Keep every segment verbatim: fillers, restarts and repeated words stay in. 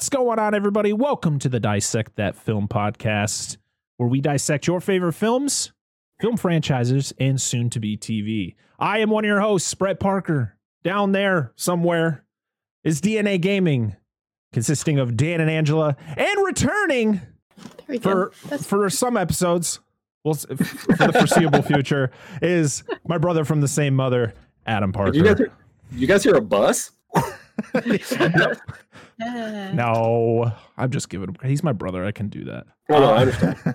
What's going on, everybody? Welcome to the Dissect That Film podcast, where we dissect your favorite films, film franchises, and soon-to-be T V. I am one of your hosts, Brett Parker. Down there somewhere is D N A Gaming, consisting of Dan and Angela, and returning for, for some episodes, well, for the foreseeable future, is my brother from the same mother, Adam Parker. You guys hear, you guys hear a bus? Yep. No, I'm just giving him. He's my brother. I can do that. Oh, no, I understand.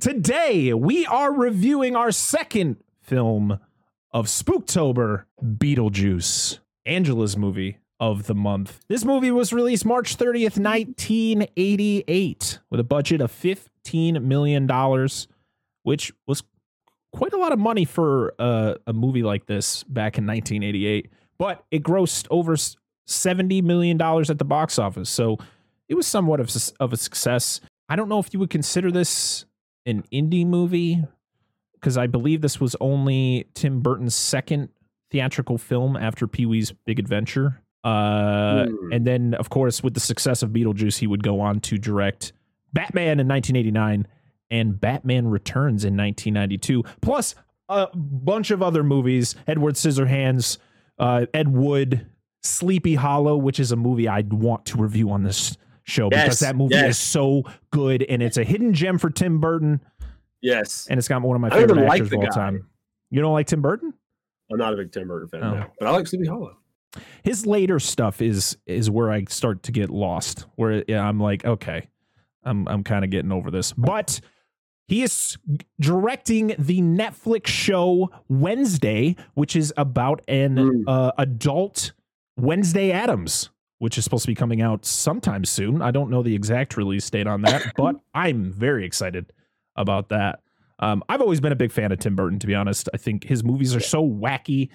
Today, we are reviewing our second film of Spooktober, Beetlejuice, Angela's movie of the month. This movie was released March thirtieth, nineteen eighty-eight, with a budget of fifteen million dollars, which was quite a lot of money for uh, a movie like this back in nineteen eighty-eight. But it grossed over seventy million dollars at the box office, so it was somewhat of, of a success. I don't know if you would consider this an indie movie, because I believe this was only Tim Burton's second theatrical film after Pee-wee's Big Adventure. Uh, mm. And then, of course, with the success of Beetlejuice, he would go on to direct Batman in nineteen eighty-nine and Batman Returns in nineteen ninety-two, plus a bunch of other movies, Edward Scissorhands, Uh, Ed Wood, Sleepy Hollow, which is a movie I'd want to review on this show, yes, because that movie yes. is so good, and it's a hidden gem for Tim Burton. Yes. And it's got one of my favorite actors like of all guy. time. You don't like Tim Burton? I'm not a big Tim Burton fan, oh. no, but I like Sleepy Hollow. His later stuff is is where I start to get lost, where yeah, I'm like, okay, I'm I'm kind of getting over this. But he is directing the Netflix show Wednesday, which is about an mm. uh, adult Wednesday Addams, which is supposed to be coming out sometime soon. I don't know the exact release date on that, but I'm very excited about that. Um, I've always been a big fan of Tim Burton, to be honest. I think his movies are so wacky.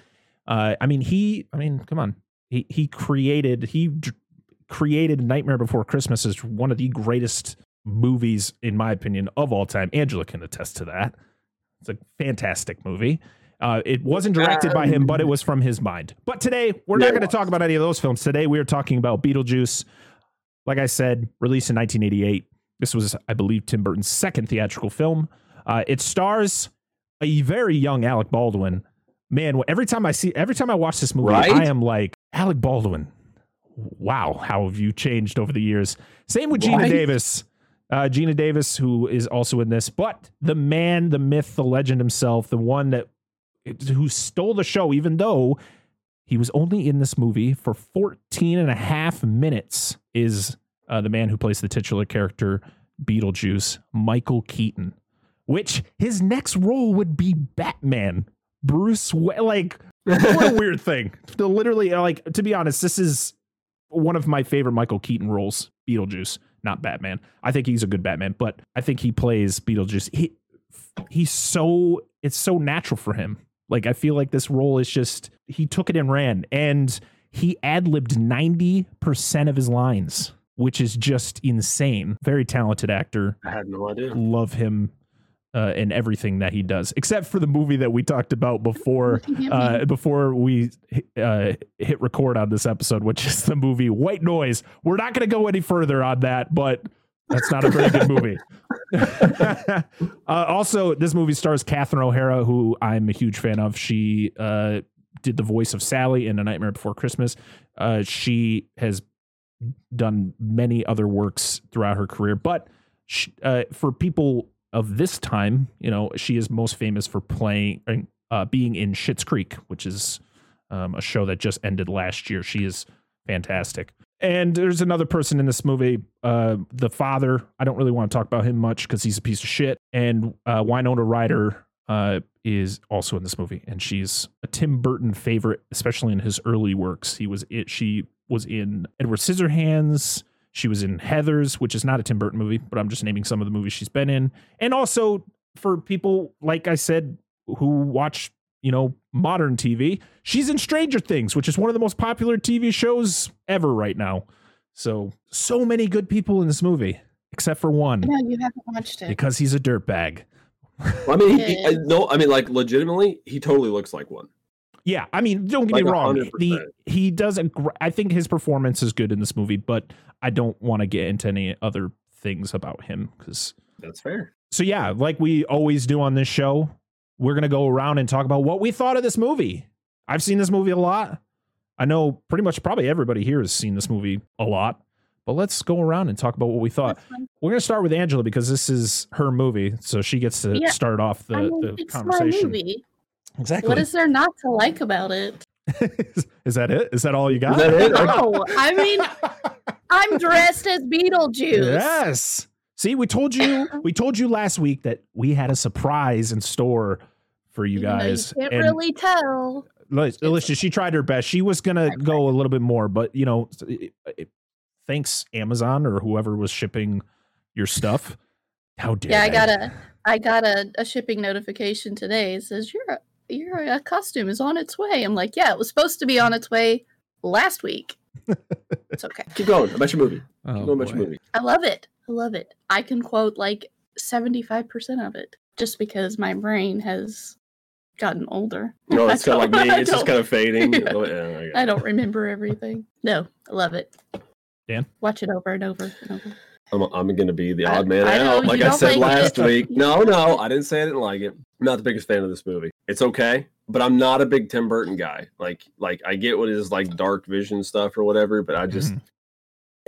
Uh, I mean, he I mean, come on. He, he created he d- created Nightmare Before Christmas as one of the greatest movies, in my opinion, of all time. Angela can attest to that. It's a fantastic movie. Uh, it wasn't directed um, by him, but it was from his mind. But today, we're not going to talk about any of those films. Today, we are talking about Beetlejuice. Like I said, released in nineteen eighty-eight. This was, I believe, Tim Burton's second theatrical film. Uh, it stars a very young Alec Baldwin. Man, every time I see, every time I watch this movie, right? I am like, Alec Baldwin, wow, how have you changed over the years? Same with Gina right? Davis. Uh, Gina Davis, who is also in this, but the man, the myth, the legend himself, the one that who stole the show, even though he was only in this movie for fourteen and a half minutes, is uh, the man who plays the titular character, Beetlejuice, Michael Keaton, which his next role would be Batman. Bruce, like, what a weird thing. Literally, like, to be honest, this is one of my favorite Michael Keaton roles, Beetlejuice. Not Batman. I think he's a good Batman, but I think he plays Beetlejuice. He he's so it's so natural for him. Like, I feel like this role is just, he took it and ran, and he ad-libbed ninety percent of his lines, which is just insane. Very talented actor. I had no idea. Love him uh, in everything that he does, except for the movie that we talked about before uh, before we uh, hit record on this episode, which is the movie White Noise. We're not going to go any further on that, but that's not a very good movie. uh, also, this movie stars Catherine O'Hara, who I'm a huge fan of. She uh, did the voice of Sally in A Nightmare Before Christmas. Uh, she has done many other works throughout her career, but she, uh, for people of this time, you know, she is most famous for playing, uh, being in Schitt's Creek, which is um, a show that just ended last year. She is fantastic. And there's another person in this movie, uh, the father. I don't really want to talk about him much because he's a piece of shit. And uh, Winona Ryder uh, is also in this movie, and she's a Tim Burton favorite, especially in his early works. He was it. She was in Edward Scissorhands. She was in Heathers, which is not a Tim Burton movie, but I'm just naming some of the movies she's been in. And also, for people, like I said, who watch, you know, modern T V, she's in Stranger Things, which is one of the most popular T V shows ever right now. So, so many good people in this movie, except for one. No, you haven't watched it. Because he's a dirtbag. Well, I mean, he, he, no, I mean, like, legitimately, he totally looks like one. Yeah, I mean, don't get like me wrong. one hundred percent. The he does. A, I think his performance is good in this movie, but I don't want to get into any other things about him because that's fair. So yeah, like we always do on this show, we're gonna go around and talk about what we thought of this movie. I've seen this movie a lot. I know pretty much probably everybody here has seen this movie a lot. But let's go around and talk about what we thought. We're going to start with Angela because this is her movie. So she gets to yeah. start off the, I mean, the it's conversation. My movie. Exactly. What is there not to like about it? is, is that it? Is that all you got? Is that it? No. I mean, I'm dressed as Beetlejuice. Yes. See, we told you we told you last week that we had a surprise in store for you guys. You know, you can't and really tell. Alicia, she tried her best. She was going to go a little bit more, but, you know, it, it, thanks, Amazon or whoever was shipping your stuff. How dare Yeah, I got a I got a, a shipping notification today. It says your your costume is on its way. I'm like, yeah, it was supposed to be on its way last week. It's okay. Keep going about your movie. Oh, Keep going about your movie. I love it. I love it. I can quote like seventy-five percent of it just because my brain has gotten older. No, it's kind of like me. It's just kind of fading. Yeah. Oh, yeah, I, I don't remember everything. No, I love it. Dan? Watch it over and over and over. I'm, I'm going to be the odd I, man I out, know, like I said like last it. week. No, no, I didn't say I didn't like it. I'm not the biggest fan of this movie. It's okay, but I'm not a big Tim Burton guy. Like, like I get what is like dark vision stuff or whatever, but I just...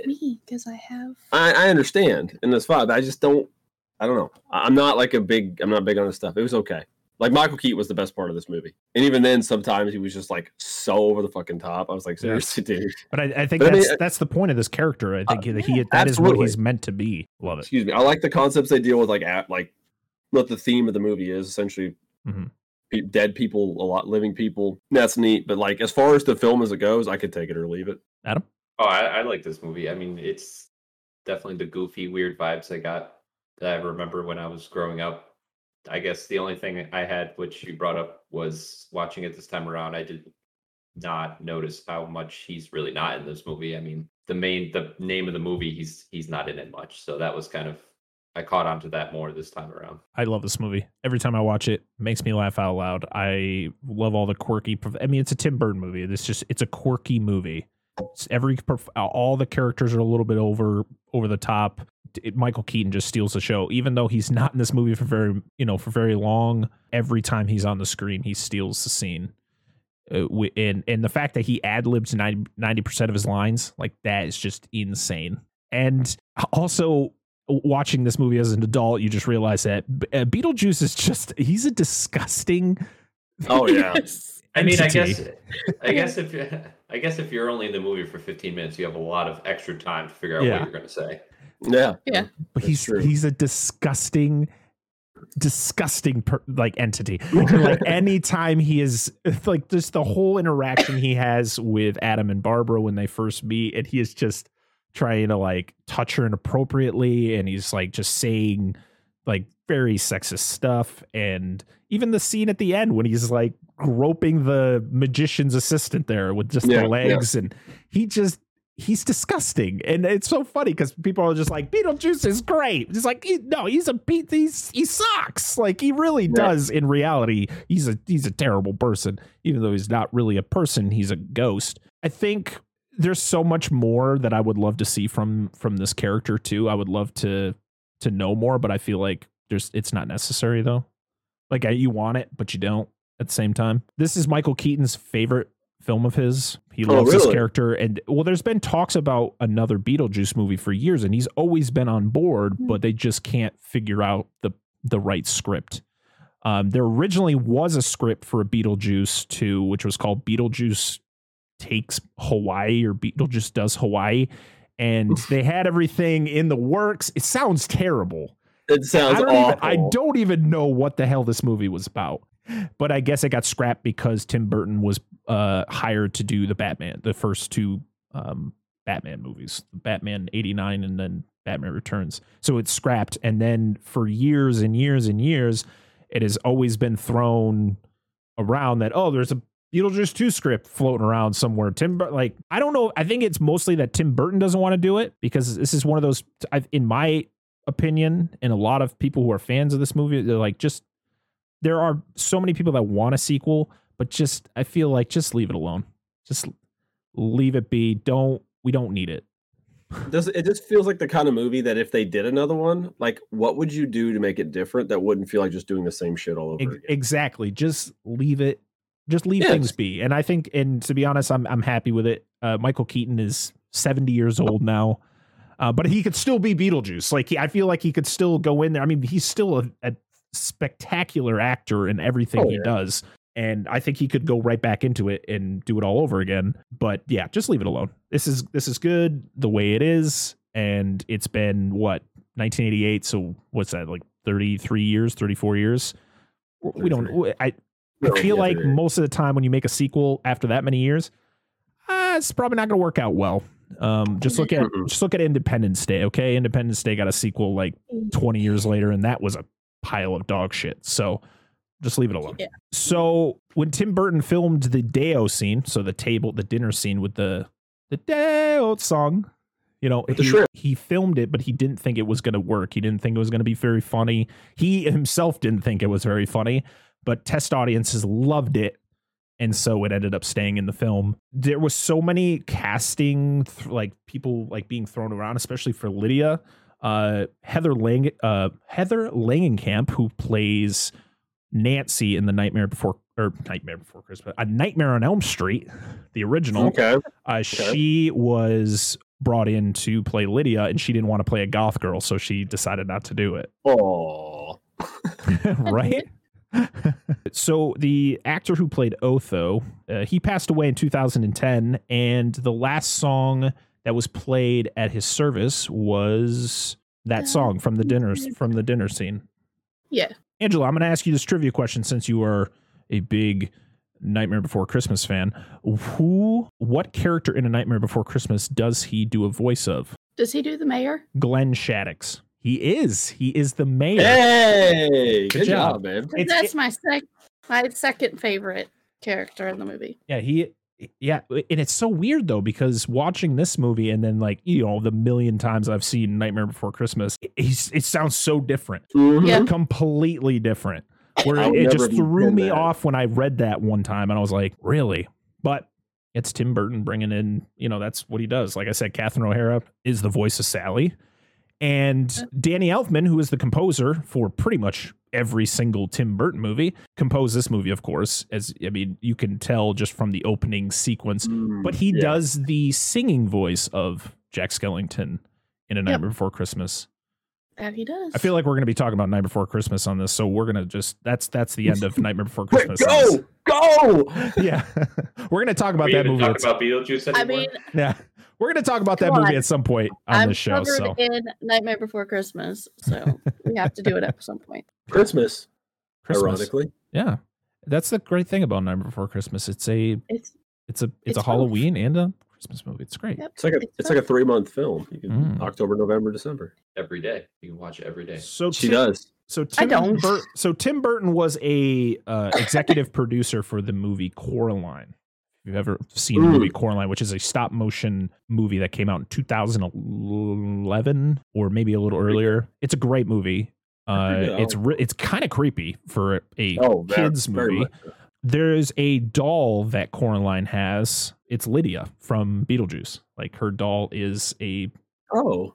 Me, because I have... I, I understand, and that's fine, but I just don't... I don't know. I'm not like a big... I'm not big on this stuff. It was okay. Like, Michael Keaton was the best part of this movie. And even then, sometimes he was just, like, so over the fucking top. I was like, seriously, yeah. dude. But I, I think but that's I mean, that's the point of this character. I think uh, he, yeah, that absolutely. is what he's meant to be. Love it. Excuse me. I like the concepts they deal with, like, at, like what the theme of the movie is, essentially. Mm-hmm. Dead people, a lot living people. That's neat. But, like, as far as the film as it goes, I could take it or leave it. Adam? Oh, I, I like this movie. I mean, it's definitely the goofy, weird vibes I got that I remember when I was growing up. I guess the only thing I had, which you brought up, was watching it this time around, I did not notice how much he's really not in this movie. I mean, the main, the name of the movie, he's he's not in it much. So that was kind of, I caught on to that more this time around. I love this movie. Every time I watch it, it makes me laugh out loud. I love all the quirky, I mean, it's a Tim Burton movie. It's just, it's a quirky movie. It's every, all the characters are a little bit over, over the top. It, Michael Keaton just steals the show, even though he's not in this movie for very, you know, for very long. Every time he's on the screen, he steals the scene. Uh, we, and, and the fact that he ad-libs ninety percent of his lines, like that is just insane. And also watching this movie as an adult, you just realize that uh, Beetlejuice is just, he's a disgusting. Oh, yeah. I mean, I guess, I guess if I guess if you're only in the movie for fifteen minutes, you have a lot of extra time to figure out yeah. what you're going to say. Yeah, yeah, but he's true. he's a disgusting, disgusting per, like entity. Like anytime he is, like just the whole interaction he has with Adam and Barbara when they first meet, and he is just trying to like touch her inappropriately, and he's like just saying like very sexist stuff, and even the scene at the end when he's like groping the magician's assistant there with just yeah, the legs, yeah. and he just. He's disgusting, and it's so funny because people are just like Beetlejuice is great. It's like he, no, he's a beat. He's he sucks. Like he really yeah. does. In reality, he's a he's a terrible person. Even though he's not really a person, he's a ghost. I think there's so much more that I would love to see from from this character too. I would love to to know more, but I feel like there's it's not necessary though. Like I, you want it, but you don't at the same time. This is Michael Keaton's favorite film of his. He loves oh, really? This character, and well, there's been talks about another Beetlejuice movie for years, and he's always been on board, but they just can't figure out the the right script. Um, there originally was a script for a Beetlejuice two, which was called Beetlejuice Takes Hawaii or Beetlejuice Does Hawaii, and Oof. they had everything in the works. It sounds terrible. It sounds I awful. Even, I don't even know what the hell this movie was about. But I guess it got scrapped because Tim Burton was uh, hired to do the Batman, the first two um, Batman movies, Batman eighty-nine and then Batman Returns. So it's scrapped. And then for years and years and years, it has always been thrown around that, oh, there's a Beetlejuice two script floating around somewhere. Tim Burton, like, I don't know. I think it's mostly that Tim Burton doesn't want to do it because this is one of those, I've, in my opinion, and a lot of people who are fans of this movie, they're like, just. There are so many people that want a sequel, but just, I feel like just leave it alone. Just leave it be. Don't, we don't need it. Does it just feels like the kind of movie that if they did another one, like what would you do to make it different that wouldn't feel like just doing the same shit all over again? Exactly. Just leave it. Just leave yes. things be. And I think, and to be honest, I'm I'm happy with it. Uh, Michael Keaton is seventy years old now, uh, but he could still be Beetlejuice. Like he, I feel like he could still go in there. I mean, he's still a, a spectacular actor in everything oh, he yeah. does. And I think he could go right back into it and do it all over again. But yeah, just leave it alone. This is this is good the way it is. And it's been, what, nineteen eighty-eight? So what's that, like thirty-three years, thirty-four years? We don't... I, I feel like most of the time when you make a sequel after that many years, uh, it's probably not going to work out well. Um, just look at just look at Independence Day, okay? Independence Day got a sequel like twenty years later, and that was a pile of dog shit. So... just leave it alone. Yeah. So when Tim Burton filmed the Day-O scene, so the table, the dinner scene with the the Day-O song, you know, he, he filmed it, but he didn't think it was going to work. He didn't think it was going to be very funny. He himself didn't think it was very funny, but test audiences loved it. And so it ended up staying in the film. There was so many casting, th- like people like being thrown around, especially for Lydia. Uh, Heather Lang- uh, Heather Langenkamp, who plays... Nancy in the Nightmare Before or Nightmare Before Christmas, A Nightmare on Elm Street, the original. Okay. Uh, okay. She was brought in to play Lydia, and she didn't want to play a goth girl, so she decided not to do it. Oh, right. So the actor who played Otho, uh, he passed away in two thousand ten, and the last song that was played at his service was that song from the dinner from the dinner scene. Yeah. Angela, I'm going to ask you this trivia question since you are a big Nightmare Before Christmas fan. Who, what character in A Nightmare Before Christmas does he do a voice of? Does he do the mayor? Glenn Shaddix. He is. He is the mayor. Hey, good, good job, job, man. It's, That's it, my, sec- my second favorite character in the movie. Yeah, he, yeah, and it's so weird, though, because watching this movie and then, like, you know, the million times I've seen Nightmare Before Christmas, it, it sounds so different. Mm-hmm. Yeah. Completely different. Where I'll it just threw me that. off when I read that one time, and I was like, really? But it's Tim Burton bringing in, you know, that's what he does. Like I said, Catherine O'Hara is the voice of Sally. And Danny Elfman, who is the composer for pretty much every single Tim Burton movie, composed this movie, of course, as I mean, you can tell just from the opening sequence. Mm, but he yeah. does the singing voice of Jack Skellington in A Nightmare yep. Before Christmas. That he does. I feel like we're going to be talking about Nightmare Before Christmas on this, so we're going to just that's that's the end of Nightmare Before Christmas. Wait, go, go. Yeah, we're going to talk about that movie. Talk about Beetlejuice I mean, yeah. We're going to talk about that movie on. at some point on the show. So in Nightmare Before Christmas, so we have to do it at some point. Christmas, Christmas. Ironically, yeah, that's the great thing about Nightmare Before Christmas. It's a it's it's a it's, it's a Halloween both. and a Christmas movie. It's great. Yep. It's like a it's, it's like a three month film. You can mm. October, November, December, every day. You can watch it every day. So she Tim, does. So Tim I don't. Bur- so Tim Burton was a uh, executive producer for the movie Coraline. You've ever seen the movie Coraline, which is a stop motion movie that came out in two thousand eleven or maybe a little earlier. It's a great movie. Uh, it's re- it's kind of creepy for a oh, kids movie. There's a doll that Coraline has. It's Lydia from Beetlejuice. Like her doll is a oh,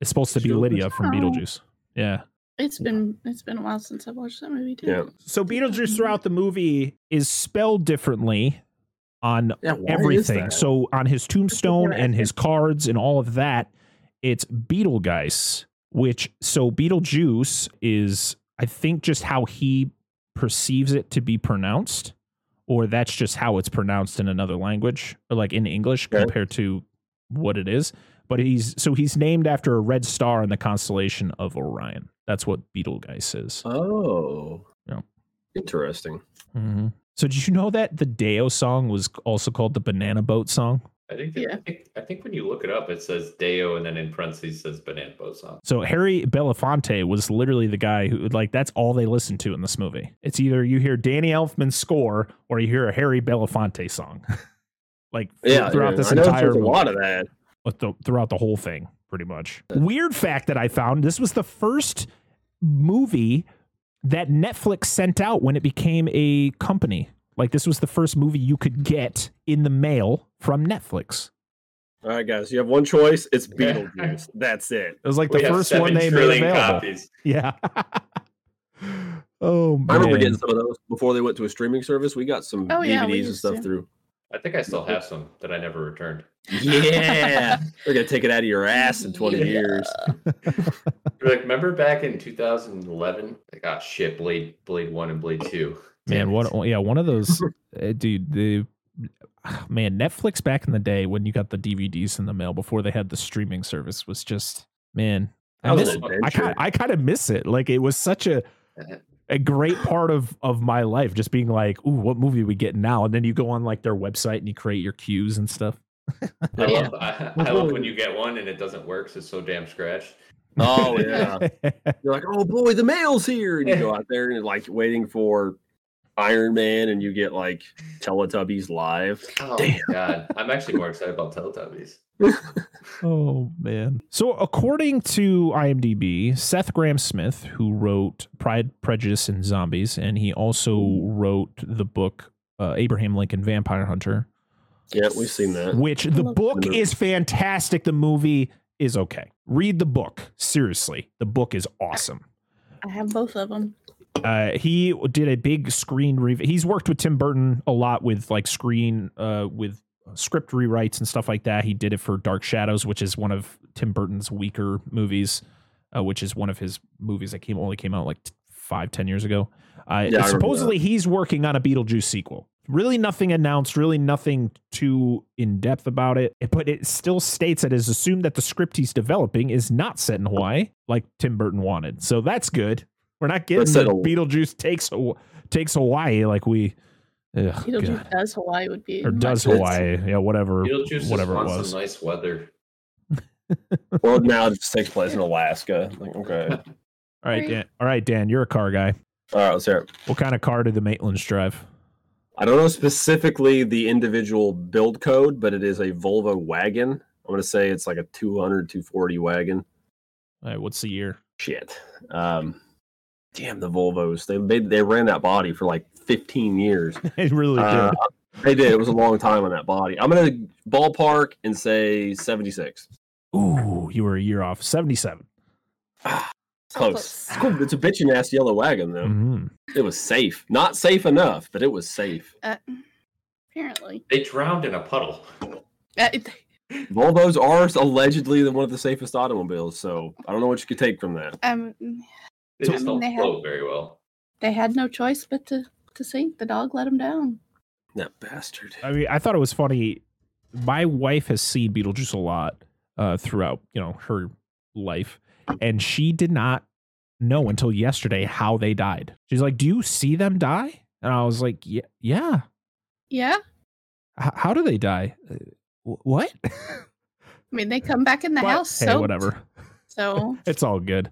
it's supposed to be sure. Lydia from Beetlejuice. Yeah. It's been it's been a while since I watched that movie too. Yeah. So Beetlejuice throughout the movie is spelled differently. On yeah, everything. So on his tombstone and his cards and all of that, it's Beetlegeist, which so Beetlejuice is, I think, just how he perceives it to be pronounced, or that's just how it's pronounced in another language, or like in English okay. compared to what it is. But he's so he's named after a red star in the constellation of Orion. That's what Beetlegeist is. Oh, yeah. Interesting. Mm-hmm. So did you know that the Day-O song was also called the Banana Boat song? I think, that, yeah. I think I think when you look it up, it says Day-O and then in parentheses says Banana Boat song. So Harry Belafonte was literally the guy who, like, that's all they listened to in this movie. It's either you hear Danny Elfman's score or you hear a Harry Belafonte song. like yeah, throughout yeah. this I entire movie. A lot of that. But the, throughout the whole thing, pretty much. Weird fact that I found, this was the first movie that Netflix sent out when it became a company. Like, this was the first movie you could get in the mail from Netflix. All right, guys, you have one choice. It's Beetlejuice. That's it. It was like the we first one they made available. Copies. Yeah. Oh, man. I remember getting some of those before they went to a streaming service. We got some oh, D V Ds yeah, and stuff to. through. I think I still have some that I never returned. Yeah. They're going to take it out of your ass in twenty yeah. years. Like, remember back in two thousand eleven? Like, ah, shit, Blade Blade one and Blade two. Man, what? Yeah, one of those, uh, dude, the, man, Netflix back in the day when you got the D V Ds in the mail before they had the streaming service was just, man, I, miss, I, kinda, I kind of miss it. Like, it was such a... a great part of, of my life, just being like, ooh, what movie are we getting now? And then you go on like their website and you create your queues and stuff. I love, I, I love when you get one and it doesn't work. So it's so damn scratched. Oh, yeah. You're like, oh boy, the mail's here. And you go out there and you're like waiting for Iron Man and you get like Teletubbies live. Oh, damn. God. I'm actually more excited about Teletubbies. Oh man. So according to IMDb, Seth Graham Smith, who wrote Pride, Prejudice, and Zombies, and he also wrote the book uh, Abraham Lincoln Vampire Hunter. Yeah, we've seen that. Which the book the is fantastic. The movie is okay. Read the book. Seriously. The book is awesome. I have both of them. Uh, he did a big screen review. He's worked with Tim Burton a lot with like screen uh, with script rewrites and stuff like that. He did it for Dark Shadows, which is one of Tim Burton's weaker movies, uh, which is one of his movies that came only came out like five, ten years ago. Uh, yeah, supposedly he's working on a Beetlejuice sequel. Really nothing announced, really nothing too in depth about it. But it still states that it is assumed that the script he's developing is not set in Hawaii like Tim Burton wanted. So that's good. We're not getting that Beetlejuice takes takes Hawaii like we... Ugh, Beetlejuice God. does Hawaii would be or does Hawaii sense. yeah whatever Beetlejuice whatever it was nice weather. Well, now it just takes place in Alaska. Like, okay, all right, Dan. All right, Dan, you're a car guy. All right, let's hear it. What kind of car did the Maitlands drive? I don't know specifically the individual build code, but it is a Volvo wagon. I'm gonna say it's like a two hundred, two forty wagon. All right, what's the year? Shit. Um, damn the Volvos. They they they ran that body for like fifteen years. They really did. Uh, they did. It was a long time on that body. I'm gonna ballpark and say seventy-six. Ooh, you were a year off. seventy-seven. Ah, close. It's, cool. It's a bitchin' ass yellow wagon though. Mm-hmm. It was safe. Not safe enough, but it was safe. Uh, apparently, they drowned in a puddle. Uh, it- Volvos are allegedly one of the safest automobiles, so I don't know what you could take from that. Um, they so, just I mean, don't they float had, very well. They had no choice but to. to sink. The dog let him down. That bastard. I mean, I thought it was funny. My wife has seen Beetlejuice a lot uh, throughout, you know, her life, and she did not know until yesterday how they died. She's like, "Do you see them die?" And I was like, "Yeah, yeah, yeah." H- how do they die? Uh, wh- what? I mean, they come back in the but, house. Hey, so whatever. So it's all good.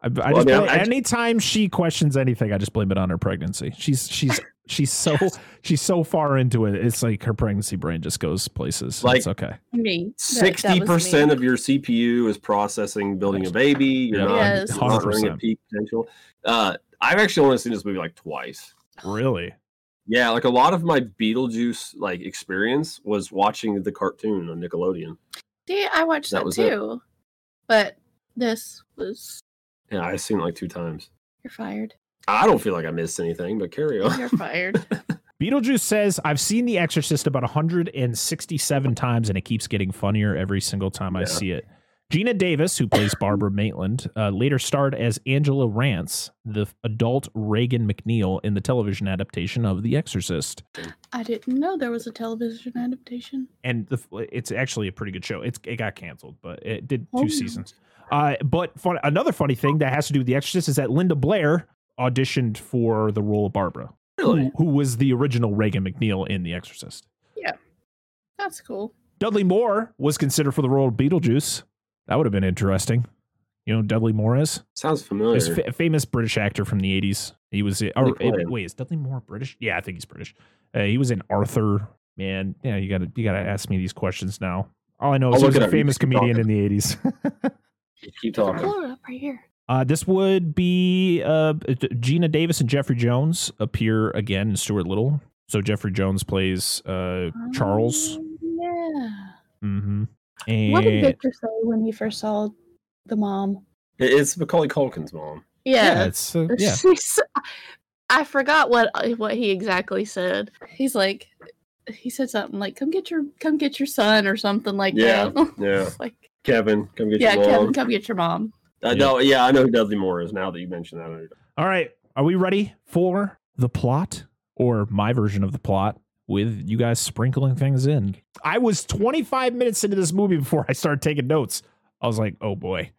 I, I well, just I mean, I, anytime she questions anything, I just blame it on her pregnancy. She's she's she's so she's so far into it. It's like her pregnancy brain just goes places. Like, it's okay. Me, sixty percent of your C P U is processing building a baby. You're not yes. running at peak potential. Uh, I've actually only seen this movie like twice. Really? Yeah, like a lot of my Beetlejuice like experience was watching the cartoon on Nickelodeon. Yeah, I watched that, that too, it. But this was. Yeah, I've seen it like two times. You're fired. I don't feel like I missed anything, but carry on. You're fired. Beetlejuice says, I've seen The Exorcist about one hundred sixty-seven times, and it keeps getting funnier every single time yeah. I see it. Gina Davis, who plays Barbara Maitland, uh, later starred as Angela Rance, the adult Reagan McNeil in the television adaptation of The Exorcist. I didn't know there was a television adaptation. And the, it's actually a pretty good show. It's, it got canceled, but it did two oh. seasons. Uh, but fun, another funny thing that has to do with The Exorcist is that Linda Blair auditioned for the role of Barbara, really? who, who was the original Reagan McNeil in The Exorcist. Yeah, that's cool. Dudley Moore was considered for the role of Beetlejuice. That would have been interesting. You know who Dudley Moore is? Sounds familiar. He's a f- famous British actor from the eighties. He was in, or, wait, is Dudley Moore British? Yeah, I think he's British. Uh, he was in Arthur. Man, yeah, you gotta you gotta ask me these questions now. All I know is he was a famous comedian talking. in the eighties. Keep talking. Up right here. Uh, this would be uh, Gina Davis and Jeffrey Jones appear again in Stuart Little. So Jeffrey Jones plays uh, Charles. Um, yeah. Mm-hmm. And what did Victor say when he first saw the mom? It's Macaulay Culkin's mom. Yeah. yeah, it's, uh, yeah. She's, I forgot what what he exactly said. He's like, he said something like, "Come get your, come get your son," or something like yeah, that. Yeah. Like Kevin, come get yeah, your mom. Yeah, Kevin, come get your mom. I know. Yeah, I know who Dudley Moore is now that you mentioned that. All right, are we ready for the plot, or my version of the plot, with you guys sprinkling things in? I was twenty-five minutes into this movie before I started taking notes. I was like, "Oh boy,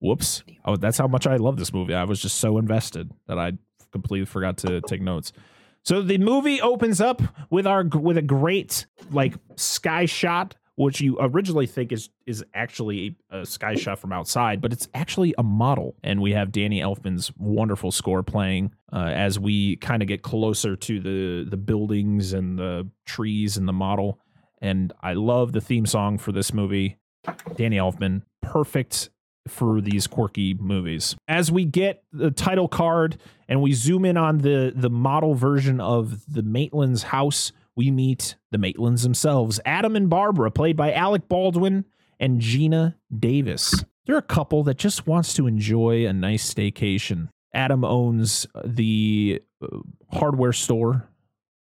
whoops!" Oh, that's how much I love this movie. I was just so invested that I completely forgot to take notes. So the movie opens up with our with a great like sky shot, which you originally think is is actually a sky shot from outside, but it's actually a model. And we have Danny Elfman's wonderful score playing uh, as we kind of get closer to the, the buildings and the trees and the model. And I love the theme song for this movie. Danny Elfman, perfect for these quirky movies. As we get the title card and we zoom in on the, the model version of the Maitland's house, we meet the Maitlands themselves, Adam and Barbara, played by Alec Baldwin and Gina Davis. They're a couple that just wants to enjoy a nice staycation. Adam owns the hardware store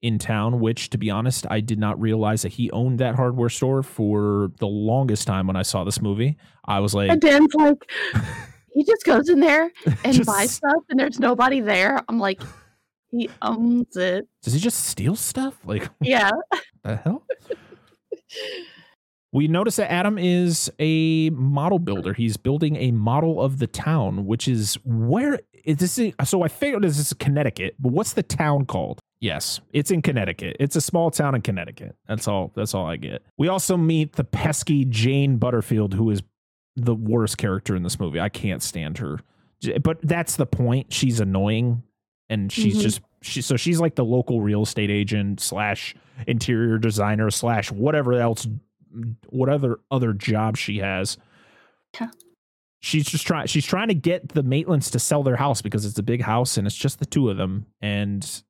in town, which, to be honest, I did not realize that he owned that hardware store for the longest time when I saw this movie. I was like... And Dan's like, he just goes in there and just buys stuff and there's nobody there. I'm like... He owns it. Does he just steal stuff? Like, yeah. What the hell? We notice that Adam is a model builder. He's building a model of the town, which is where is this? In, so I figured this is Connecticut, but what's the town called? Yes, it's in Connecticut. It's a small town in Connecticut. That's all. That's all I get. We also meet the pesky Jane Butterfield, who is the worst character in this movie. I can't stand her, but that's the point. She's annoying. And she's mm-hmm. just she so she's like the local real estate agent slash interior designer slash whatever else, whatever other job she has. Yeah. She's just trying. She's trying to get the Maitlands to sell their house because it's a big house and it's just the two of them. And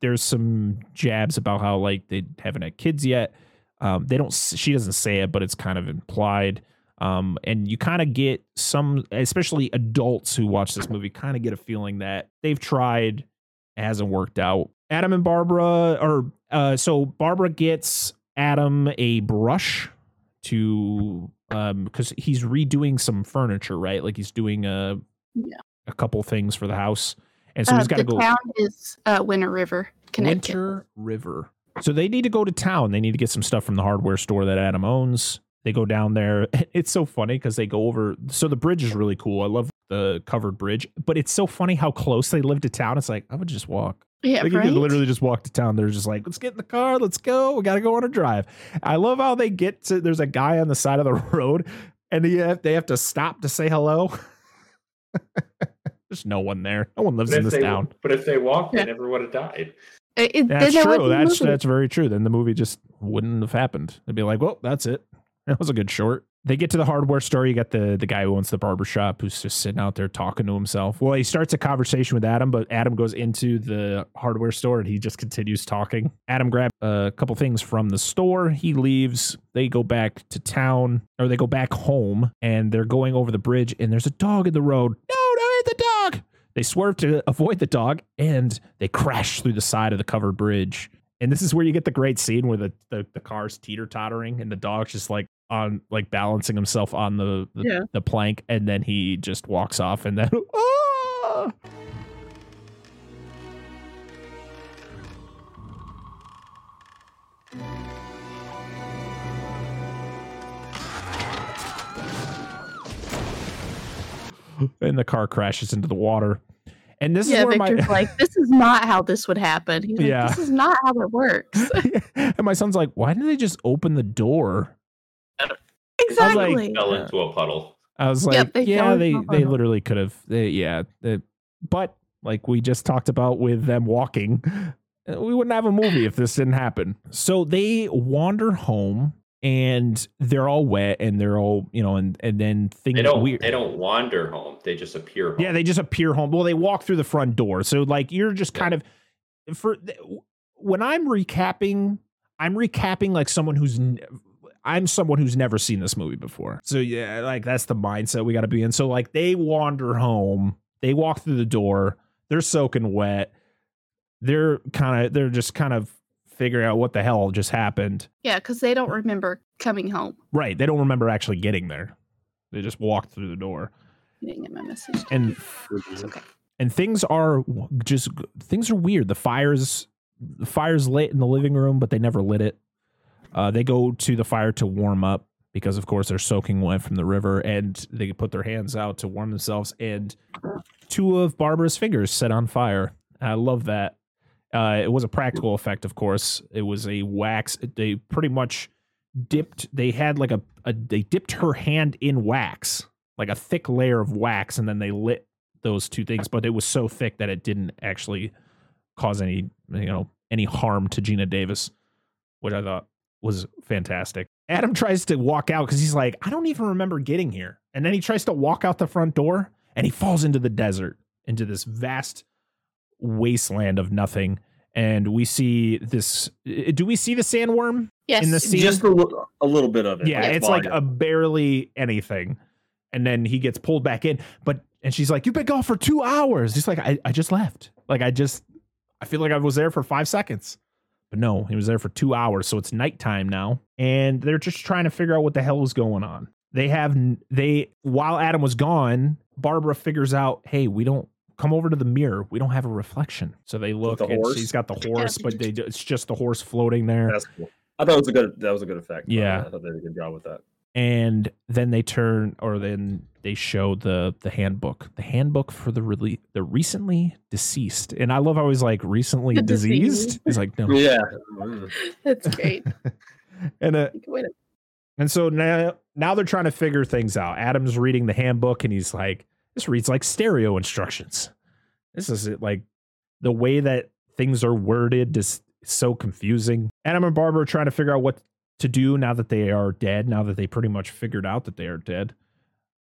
there's some jabs about how like they haven't had kids yet. Um, they don't. She doesn't say it, but it's kind of implied. Um, and you kind of get some, especially adults who watch this movie, kind of get a feeling that they've tried, it hasn't worked out. Adam and Barbara, or uh, so Barbara gets Adam a brush to, um, because he's redoing some furniture, right? Like he's doing a yeah. a couple things for the house, and so uh, he's got to go. The town is uh, Winter River, Connecticut. Winter River. So they need to go to town. They need to get some stuff from the hardware store that Adam owns. They go down there. It's so funny because they go over. So the bridge is really cool. I love the covered bridge, but it's so funny how close they live to town. It's like, I would just walk. Yeah, like right? You could literally just walk to town. They're just like, let's get in the car. Let's go. We got to go on a drive. I love how they get to, there's a guy on the side of the road and they have, they have to stop to say hello. There's no one there. No one lives in this they, town. But if they walked, yeah. they never would have died. It, that's true. That's, that's very true. Then the movie just wouldn't have happened. They'd be like, well, that's it. That was a good short. They get to the hardware store. You got the, the guy who owns the barbershop who's just sitting out there talking to himself. Well, he starts a conversation with Adam, but Adam goes into the hardware store and he just continues talking. Adam grabbed a couple things from the store. He leaves. They go back to town, or they go back home, and they're going over the bridge, and there's a dog in the road. No, don't hit the dog. They swerve to avoid the dog, and they crash through the side of the covered bridge. And this is where you get the great scene where the, the, the car's teeter-tottering and the dog's just like on like balancing himself on the the, yeah. the plank, and then he just walks off, and then ah! And the car crashes into the water. And this yeah, is where Victor's my... like, this is not how this would happen. He's like, yeah. This is not how it works. And my son's like, why didn't they just open the door? Exactly. I was like, yeah. Fell into a puddle. I was like, yep, they yeah, they, they literally could have. They, yeah. They, but like we just talked about with them walking, we wouldn't have a movie if this didn't happen. So they wander home. And they're all wet, and they're all, you know, and, and then things. They don't, weird. they don't wander home. They just appear home. Yeah, they just appear home. Well, they walk through the front door. So, like, you're just kind of, for when I'm recapping, I'm recapping like someone who's ne- I'm someone who's never seen this movie before. So yeah, like that's the mindset we got to be in. So like they wander home, they walk through the door, they're soaking wet. They're kind of they're just kind of figuring out what the hell just happened. Yeah, because they don't remember coming home. Right. They don't remember actually getting there. They just walked through the door. You didn't get my message. And it's okay. And things are just things are weird. The fire's the fire's lit in the living room, but they never lit it. Uh, they go to the fire to warm up because, of course, they're soaking wet from the river, and they put their hands out to warm themselves. And two of Barbara's fingers set on fire. I love that. Uh, it was a practical effect, of course. It was a wax. They pretty much dipped. They had like a, a they dipped her hand in wax, like a thick layer of wax, and then they lit those two things. But it was so thick that it didn't actually cause any, you know, any harm to Gina Davis, which I thought was fantastic. Adam tries to walk out because he's like, I don't even remember getting here. And then he tries to walk out the front door and he falls into the desert, into this vast wasteland of nothing. And we see this. Do we see the sandworm? Yes, in the scene? Just a little, a little bit of it. Yeah, like it's volume. Like a barely anything. And then he gets pulled back in. But and she's like, "You've been gone for two hours." He's like, I, "I just left. Like I just, I feel like I was there for five seconds." But no, he was there for two hours. So it's nighttime now, and they're just trying to figure out what the hell is going on. They have they while Adam was gone, Barbara figures out, "Hey, we don't." Come over to the mirror. We don't have a reflection. So they look the and she's got the horse, but they, it's just the horse floating there. That's cool. I thought it was a good, that was a good effect. Yeah. I thought they did a good job with that. And then they turn, or then they show the, the handbook, the handbook for the really, the recently deceased. And I love how he's like recently diseased. He's like, no. Yeah. That's great. and, uh, and so now, now they're trying to figure things out. Adam's reading the handbook and he's like, this reads like stereo instructions. This is it. Like the way that things are worded is so confusing. Adam and Barbara are trying to figure out what to do now that they are dead. Now that they pretty much figured out that they are dead.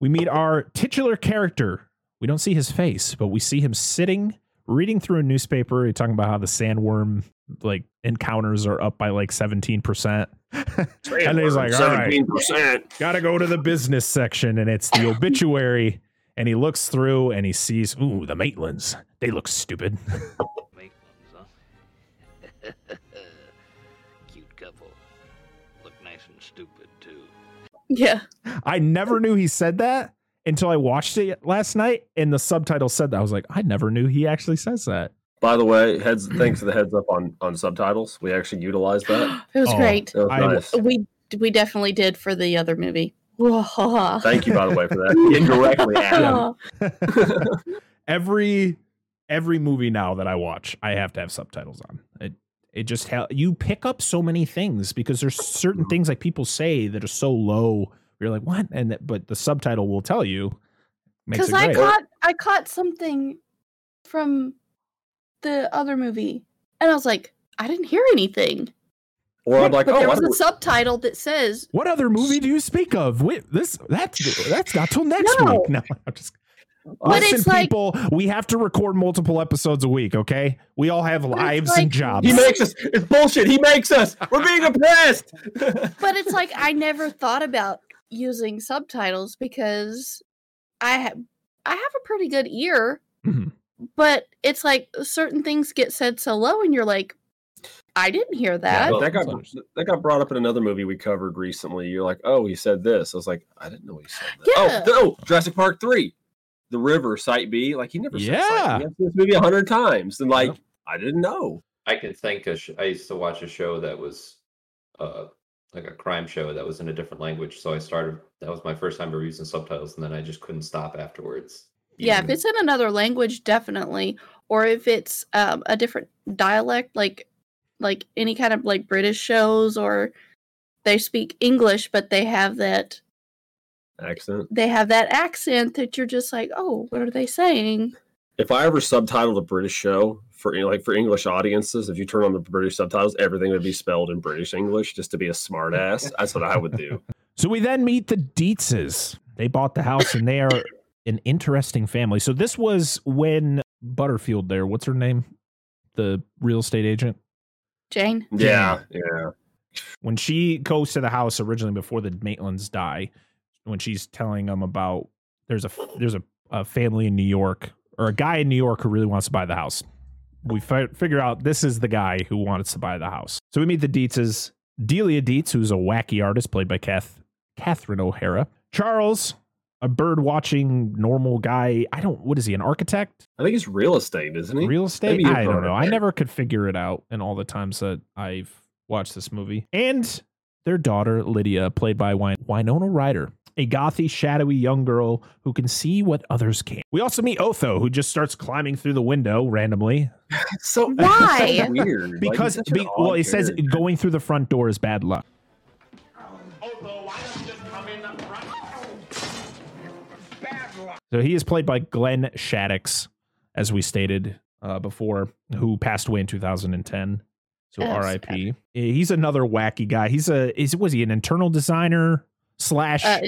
We meet our titular character. We don't see his face, but we see him sitting, reading through a newspaper. He's talking about how the sandworm like encounters are up by like seventeen percent. Sandworm, and he's like, all seventeen percent. Right, gotta go to the business section. And it's the obituary. And he looks through and he sees, ooh, the Maitlands. They look stupid. Maitlands, huh? Cute couple. Look nice and stupid, too. Yeah. I never knew he said that until I watched it last night. And the subtitle said that. I was like, I never knew he actually says that. By the way, heads, thanks for the heads up on, on subtitles. We actually utilized that. It was oh, great. It was I, nice. We, we definitely did for the other movie. Thank you, by the way, for that. Indirectly, Adam. every every movie now that I watch, I have to have subtitles on. It it just ha- you pick up so many things because there's certain things like people say that are so low. You're like, what? And that, but the subtitle will tell you. Because I caught I caught something from the other movie, and I was like, I didn't hear anything. Or I'm like, but oh, there was a subtitle that says, "What other movie do you speak of?" Wait, this that's that's not till next no. week. No, I'm just. But listen, it's like, people, we have to record multiple episodes a week. Okay, we all have lives like, and jobs. He makes us. It's bullshit. He makes us. We're being oppressed. But it's like I never thought about using subtitles because I have I have a pretty good ear, mm-hmm. but it's like certain things get said so low, and you're like. I didn't hear that. Yeah, well, that got that got brought up in another movie we covered recently. You're like, oh, he said this. I was like, I didn't know he said that. Yeah. Oh, oh, Jurassic Park three, the river, Site B. Like he never yeah. said Site B. I've seen this movie a hundred times, and like yeah. I didn't know. I can think. Of, I used to watch a show that was, uh, like a crime show that was in a different language. So I started. That was my first time ever using subtitles, and then I just couldn't stop afterwards. Yeah, if it's in another language, definitely, or if it's um, a different dialect, like. Like any kind of like British shows, or they speak English, but they have that accent. They have that accent that you're just like, oh, what are they saying? If I ever subtitled a British show for like for English audiences, if you turn on the British subtitles, everything would be spelled in British English just to be a smart ass. That's what I would do. So we then meet the Dietzes. They bought the house and they are an interesting family. So this was when Butterfield there, what's her name? The real estate agent. Jane. Yeah, yeah. When she goes to the house originally before the Maitlands die, when she's telling them about there's a there's a, a family in New York or a guy in New York who really wants to buy the house. We fi- figure out this is the guy who wants to buy the house. So we meet the Dietzes. Delia Dietz, who's a wacky artist played by Kath, Catherine O'Hara. Charles, a bird-watching normal guy. I don't, what is he, an architect? I think he's real estate, isn't he? Real estate? I don't know. I never could figure it out in all the times that I've watched this movie. And their daughter, Lydia, played by Win- Winona Ryder, a gothy, shadowy young girl who can see what others can't. We also meet Otho, who just starts climbing through the window randomly. So why? So weird. Because like, be, well, it character. says going through the front door is bad luck. Otho, why don't you just come in the front? Bad luck. So he is played by Glenn Shaddix, as we stated uh, before, who passed away in two thousand ten. So oh, R I P. He's another wacky guy. He's a is was he an internal designer? Slash uh,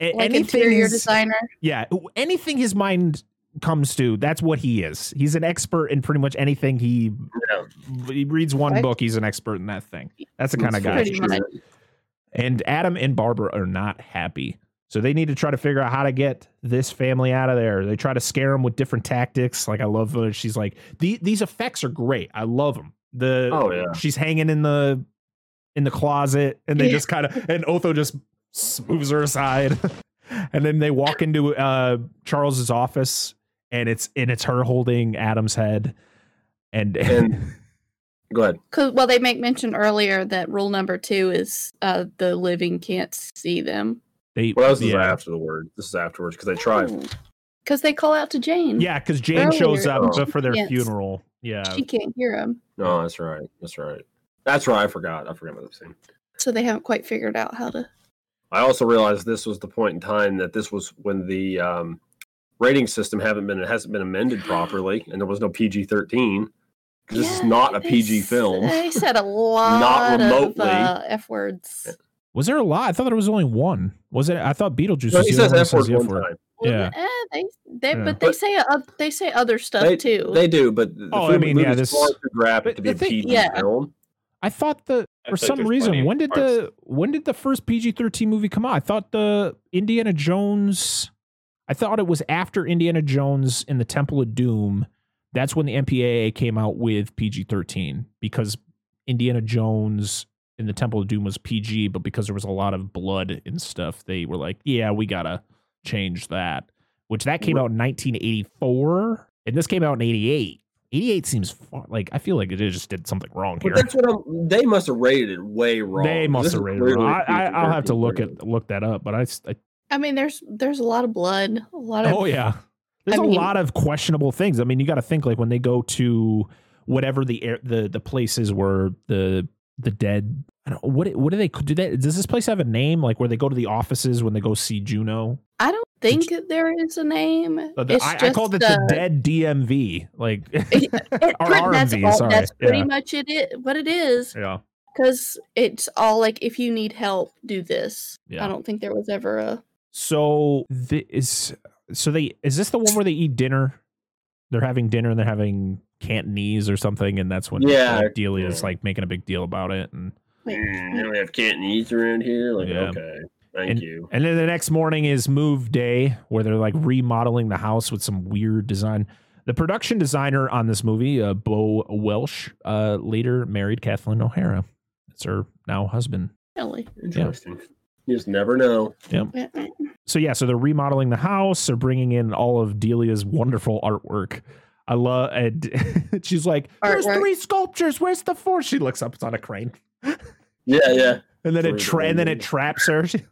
like interior designer. Yeah, anything his mind comes to, that's what he is. He's an expert in pretty much anything. He yeah. he reads one right. book, he's an expert in that thing. That's the kind it's of guy. And Adam and Barbara are not happy, so they need to try to figure out how to get this family out of there. They try to scare them with different tactics. Like I love her. She's like, these these effects are great. I love them. The oh yeah, she's hanging in the in the closet, and they yeah. just kind of and Otho just. moves her aside and then they walk into uh Charles's office and it's and it's her holding Adam's head and, and, and go ahead because well they make mention earlier that rule number two is uh the living can't see them. They well this yeah. is after the word this is afterwards because they try because they call out to Jane yeah because Jane earlier. shows up oh. for their funeral yeah she can't hear him. No that's right that's right that's right I forgot I forgot about the scene. So they haven't quite figured out how to. I also realized this was the point in time that this was when the um, rating system haven't been it hasn't been amended properly, and there was no P G thirteen. Yeah, this is not a P G film. They said a lot not remotely. of uh, F words. Yeah. Was there a lot? I thought there was only one. Was it? I thought Beetlejuice. No, was he says F word one time. Well, yeah, eh, they, they, yeah. But they say uh, they say other stuff they, too. They do, but the oh, I mean, yeah, this is wrap it to be a P G yeah. film. I thought the I for some reason when did parts. the when did the first P G thirteen movie come out? I thought the Indiana Jones, I thought it was after Indiana Jones and the Temple of Doom. That's when the M P A A came out with P G thirteen because Indiana Jones and the Temple of Doom was P G, but because there was a lot of blood and stuff, they were like, yeah, we gotta change that. Which that came out in nineteen eighty-four, and this came out in eighty-eight. eighty-eight seems far, like I feel like it just did something wrong here. But that's what I'm, they must have rated it way wrong. They must have rated it wrong. I, I, I'll have to look at look that up. But I, I, I mean, there's there's a lot of blood, a lot of. Oh yeah, there's I a mean, lot of questionable things. I mean, you got to think like when they go to whatever the air, the the places where the the dead. I don't what what do they do? They, does this place have a name? Like where they go to the offices when they go see Juno? I don't. think that there is a name. The, I, I called it uh, the dead D M V. Like it, it, our that's, R M V, all, sorry. that's pretty yeah. much it, it. What it is. Yeah. Because it's all like, if you need help, do this. Yeah. I don't think there was ever a. So the, is so they is this the one where they eat dinner? They're having dinner and they're having Cantonese or something, and that's when yeah. like, Delia is like making a big deal about it. And Wait, mm, they don't have Cantonese around here. Like yeah. okay. Thank and, you. And then the next morning is move day, where they're like remodeling the house with some weird design. The production designer on this movie, uh, Beau Welsh, uh, later married Kathleen O'Hara. It's her now husband. Really? Interesting. Yeah. You just never know. Yeah. So yeah, so they're remodeling the house. They're bringing in all of Delia's wonderful artwork. I love. And she's like, "There's artwork. three sculptures. Where's the fourth?" She looks up. It's on a crane. yeah, yeah. And then For it tra- and then it traps her. She-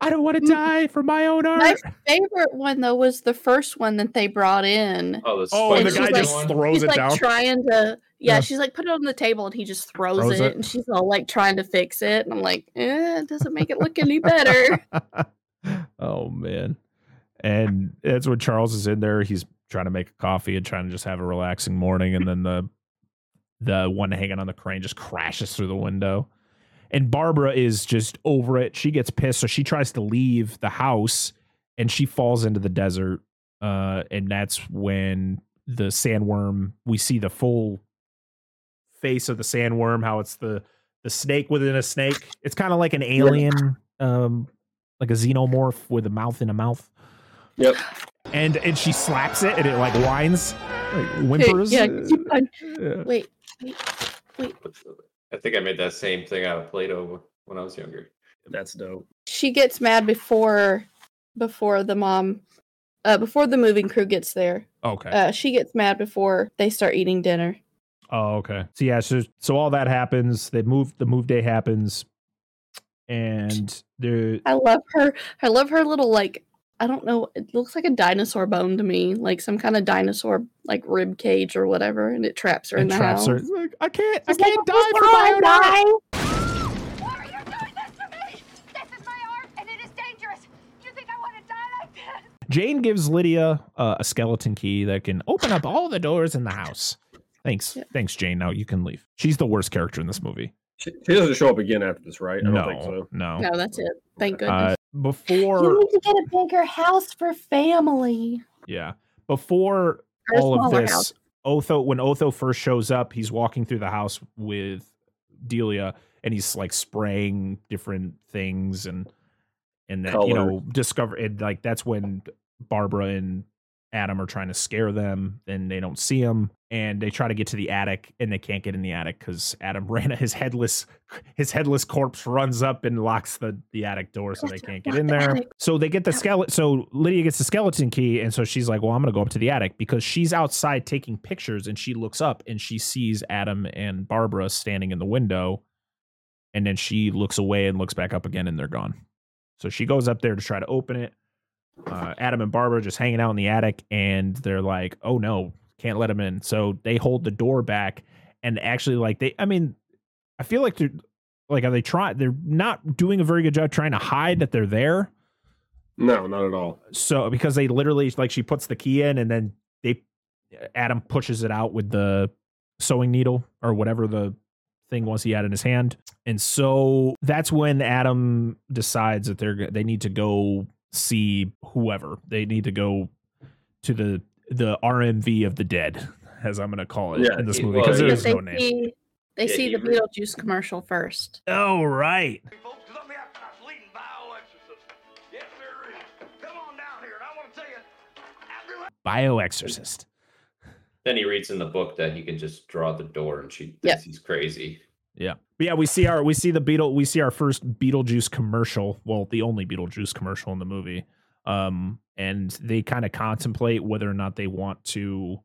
I don't want to die for my own art. My favorite one though was the first one that they brought in. Oh, the, oh, and the guy like, just throws it like down. Trying to, yeah, yeah, she's like put it on the table, and he just throws, throws it, it, and she's all like trying to fix it, and I'm like, eh, it doesn't make it look any better. Oh man, and that's when Charles is in there. He's trying to make a coffee and trying to just have a relaxing morning, and then the the one hanging on the crane just crashes through the window. And Barbara is just over it. She gets pissed, so she tries to leave the house, and she falls into the desert. Uh, and that's when the sandworm, we see the full face of the sandworm, how it's the the snake within a snake. It's kind of like an alien, um, like a xenomorph with a mouth in a mouth. Yep. And and she slaps it, and it like whines, like whimpers. Yeah, keep on. Yeah. Wait, wait, wait. I think I made that same thing out of Play-Doh when I was younger. That's dope. She gets mad before before the mom, uh, before the moving crew gets there. Okay. Uh, she gets mad before they start eating dinner. Oh, okay. So yeah, so so all that happens. They move. The move day happens, and they're. I love her. I love her little like. I don't know. It looks like a dinosaur bone to me, like some kind of dinosaur, like rib cage or whatever, and it traps her in the house. Her. Like, I can't. She's I can't like, die for my life. Why are you doing this to me? This is my art, and it is dangerous. You think I want to die like this? Jane gives Lydia uh, a skeleton key that can open up all the doors in the house. Thanks, yeah. thanks, Jane. Now you can leave. She's the worst character in this movie. She doesn't show up again after this, right? I no, don't think so. No, no, that's it. Thank goodness. Uh, before you need to get a bigger house for family. Yeah, before There's all of this, house. Otho. When Otho first shows up, he's walking through the house with Delia, and he's like spraying different things, and and that Color. you know discover it. Like that's when Barbara and Adam are trying to scare them, and they don't see him, and they try to get to the attic, and they can't get in the attic because Adam ran his headless his headless corpse runs up and locks the the attic door, so they can't get in there. So they get the skeleton. So Lydia gets the skeleton key, and so she's like, "Well, I'm gonna go up to the attic," because she's outside taking pictures, and she looks up and she sees Adam and Barbara standing in the window, and then she looks away and looks back up again, and they're gone. So she goes up there to try to open it. Uh, Adam and Barbara just hanging out in the attic, and they're like, "Oh no, can't let him in." So they hold the door back, and actually, like they, I mean, I feel like they're like, are they trying? They're not doing a very good job trying to hide that they're there. No, not at all. So because they literally, like, she puts the key in, and then they, Adam pushes it out with the sewing needle or whatever the thing was he had in his hand, and so that's when Adam decides that they're they need to go. see whoever they need to go to the the R M V of the dead, as I'm going to call it yeah, in this movie, because there's no name. See, they yeah, see the really... Beetlejuice commercial first. Oh, right. Hey, folks, let me have that fleeting bio-exorcist. Yes, sir. Come on down here, and I want to tell you. After... Bio-exorcist. Then he reads in the book that he can just draw the door, and she thinks yep. he's crazy. Yeah. But yeah, we see our we see the Beetle we see our first Beetlejuice commercial. Well, the only Beetlejuice commercial in the movie. Um, and they kind of contemplate whether or not they want to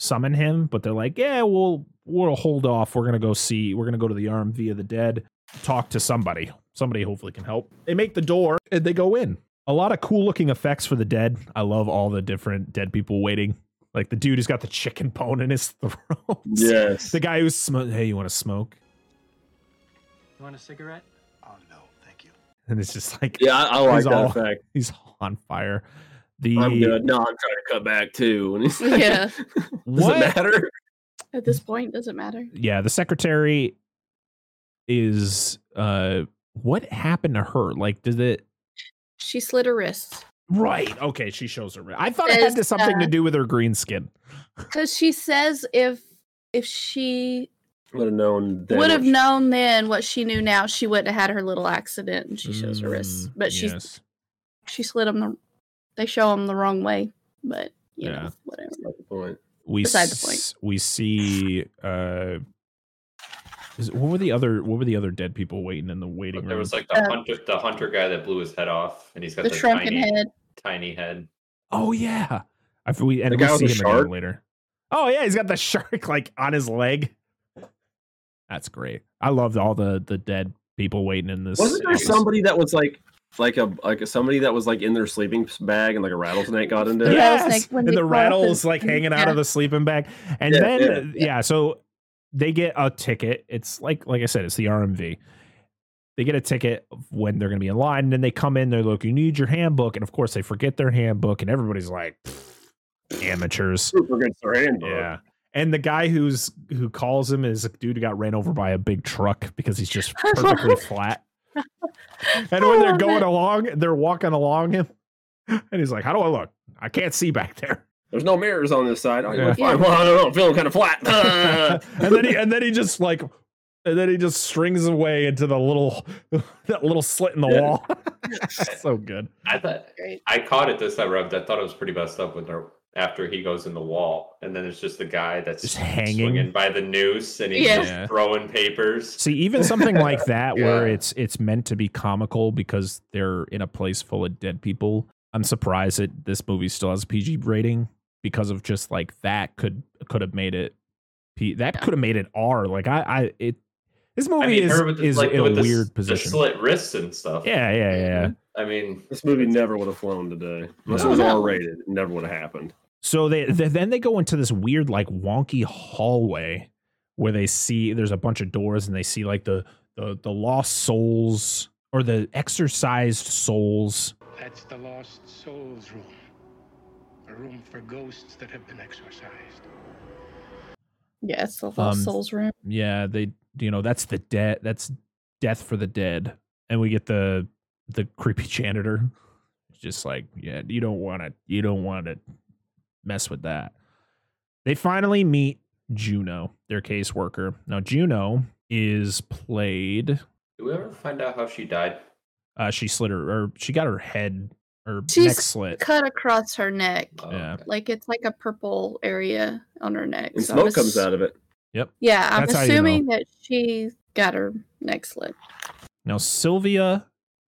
summon him, but they're like, yeah, we'll we'll hold off. We're gonna go see we're gonna go to the R M V of the dead, talk to somebody. Somebody hopefully can help. They make the door and they go in. A lot of cool looking effects for the dead. I love all the different dead people waiting. Like the dude who's got the chicken bone in his throat. Yes. The guy who's smoke. Hey, you want to smoke? You want a cigarette? Oh no, thank you. And it's just like yeah, I, I like that all, effect. He's on fire. The I'm gonna, no, I'm trying to cut back too. And he's like, yeah. Does what? It matter? At this point, does it matter? Yeah, the secretary is. Uh, what happened to her? Like, did it? She slid her wrist. Right. Okay. She shows her. I thought says, it had to something uh, to do with her green skin. Because she says if if she would have known then, would have known then what she knew now, she wouldn't have had her little accident. And she shows mm, her wrists, but she yes. she slid them. The, they show them the wrong way, but you yeah. know whatever. Beside the point. We Beside s- the point. We see. Uh, Is, what were the other? What were the other dead people waiting in the waiting room? There was like the um, hunter, the hunter guy that blew his head off, and he's got the, the shrunken tiny, head, tiny head. Oh yeah, I we and we see him again later. Oh yeah, he's got the shark like on his leg. That's great. I loved all the the dead people waiting in this. Wasn't there somebody that was like like a like somebody that was like in their sleeping bag and like a rattlesnake got into it? Yes, and the rattle's like hanging out of the sleeping bag, and then yeah, so. They get a ticket. It's like, like I said, it's the R M V. They get a ticket when they're going to be in line. And then they come in, they're like, you need your handbook. And of course they forget their handbook and everybody's like amateurs. Super good for handbook. Yeah. And the guy who's, who calls him is a dude who got ran over by a big truck because he's just perfectly flat. And when they're going along, they're walking along him and he's like, how do I look? I can't see back there. there's no mirrors on this side. Oh, yeah. Fine. Well, I don't know. I'm feeling kind of flat. and then he and then he just like and then he just strings away into the little that little slit in the yeah. wall. So good. I thought I caught it this time around. I thought it was pretty messed up when they're after he goes in the wall, and then it's just the guy that's just hanging swinging by the noose, and he's yeah. just throwing papers. See, even something like that, yeah. where it's it's meant to be comical because they're in a place full of dead people. I'm surprised that this movie still has a P G rating because of just like that could could have made it P, that yeah. could have made it R. Like I, I it this movie I mean, is the, is like, in a the, weird position. The slit wrists and stuff. Yeah, yeah, yeah. I mean, this movie never would have flown today unless no, it was no. R rated. It never would have happened. So they, they then they go into this weird, like, wonky hallway where they see there's a bunch of doors, and they see like the the, the lost souls or the exorcised souls. That's the lost souls room, a room for ghosts that have been exorcised. Yes, yeah, the lost um, souls room. Yeah, they you know that's the dead. That's death for the dead, and we get the the creepy janitor, just like yeah, you don't want to, you don't want to. mess with that. They finally meet Juno, their caseworker. Now Juno is played. Did we ever find out how she died? Uh, she slit her, or she got her head, or she's neck slit, cut across her neck. Oh, yeah, like it's like a purple area on her neck. And so smoke ass- comes out of it. Yep. Yeah, I'm That's assuming you know. that she got her neck slit. Now Sylvia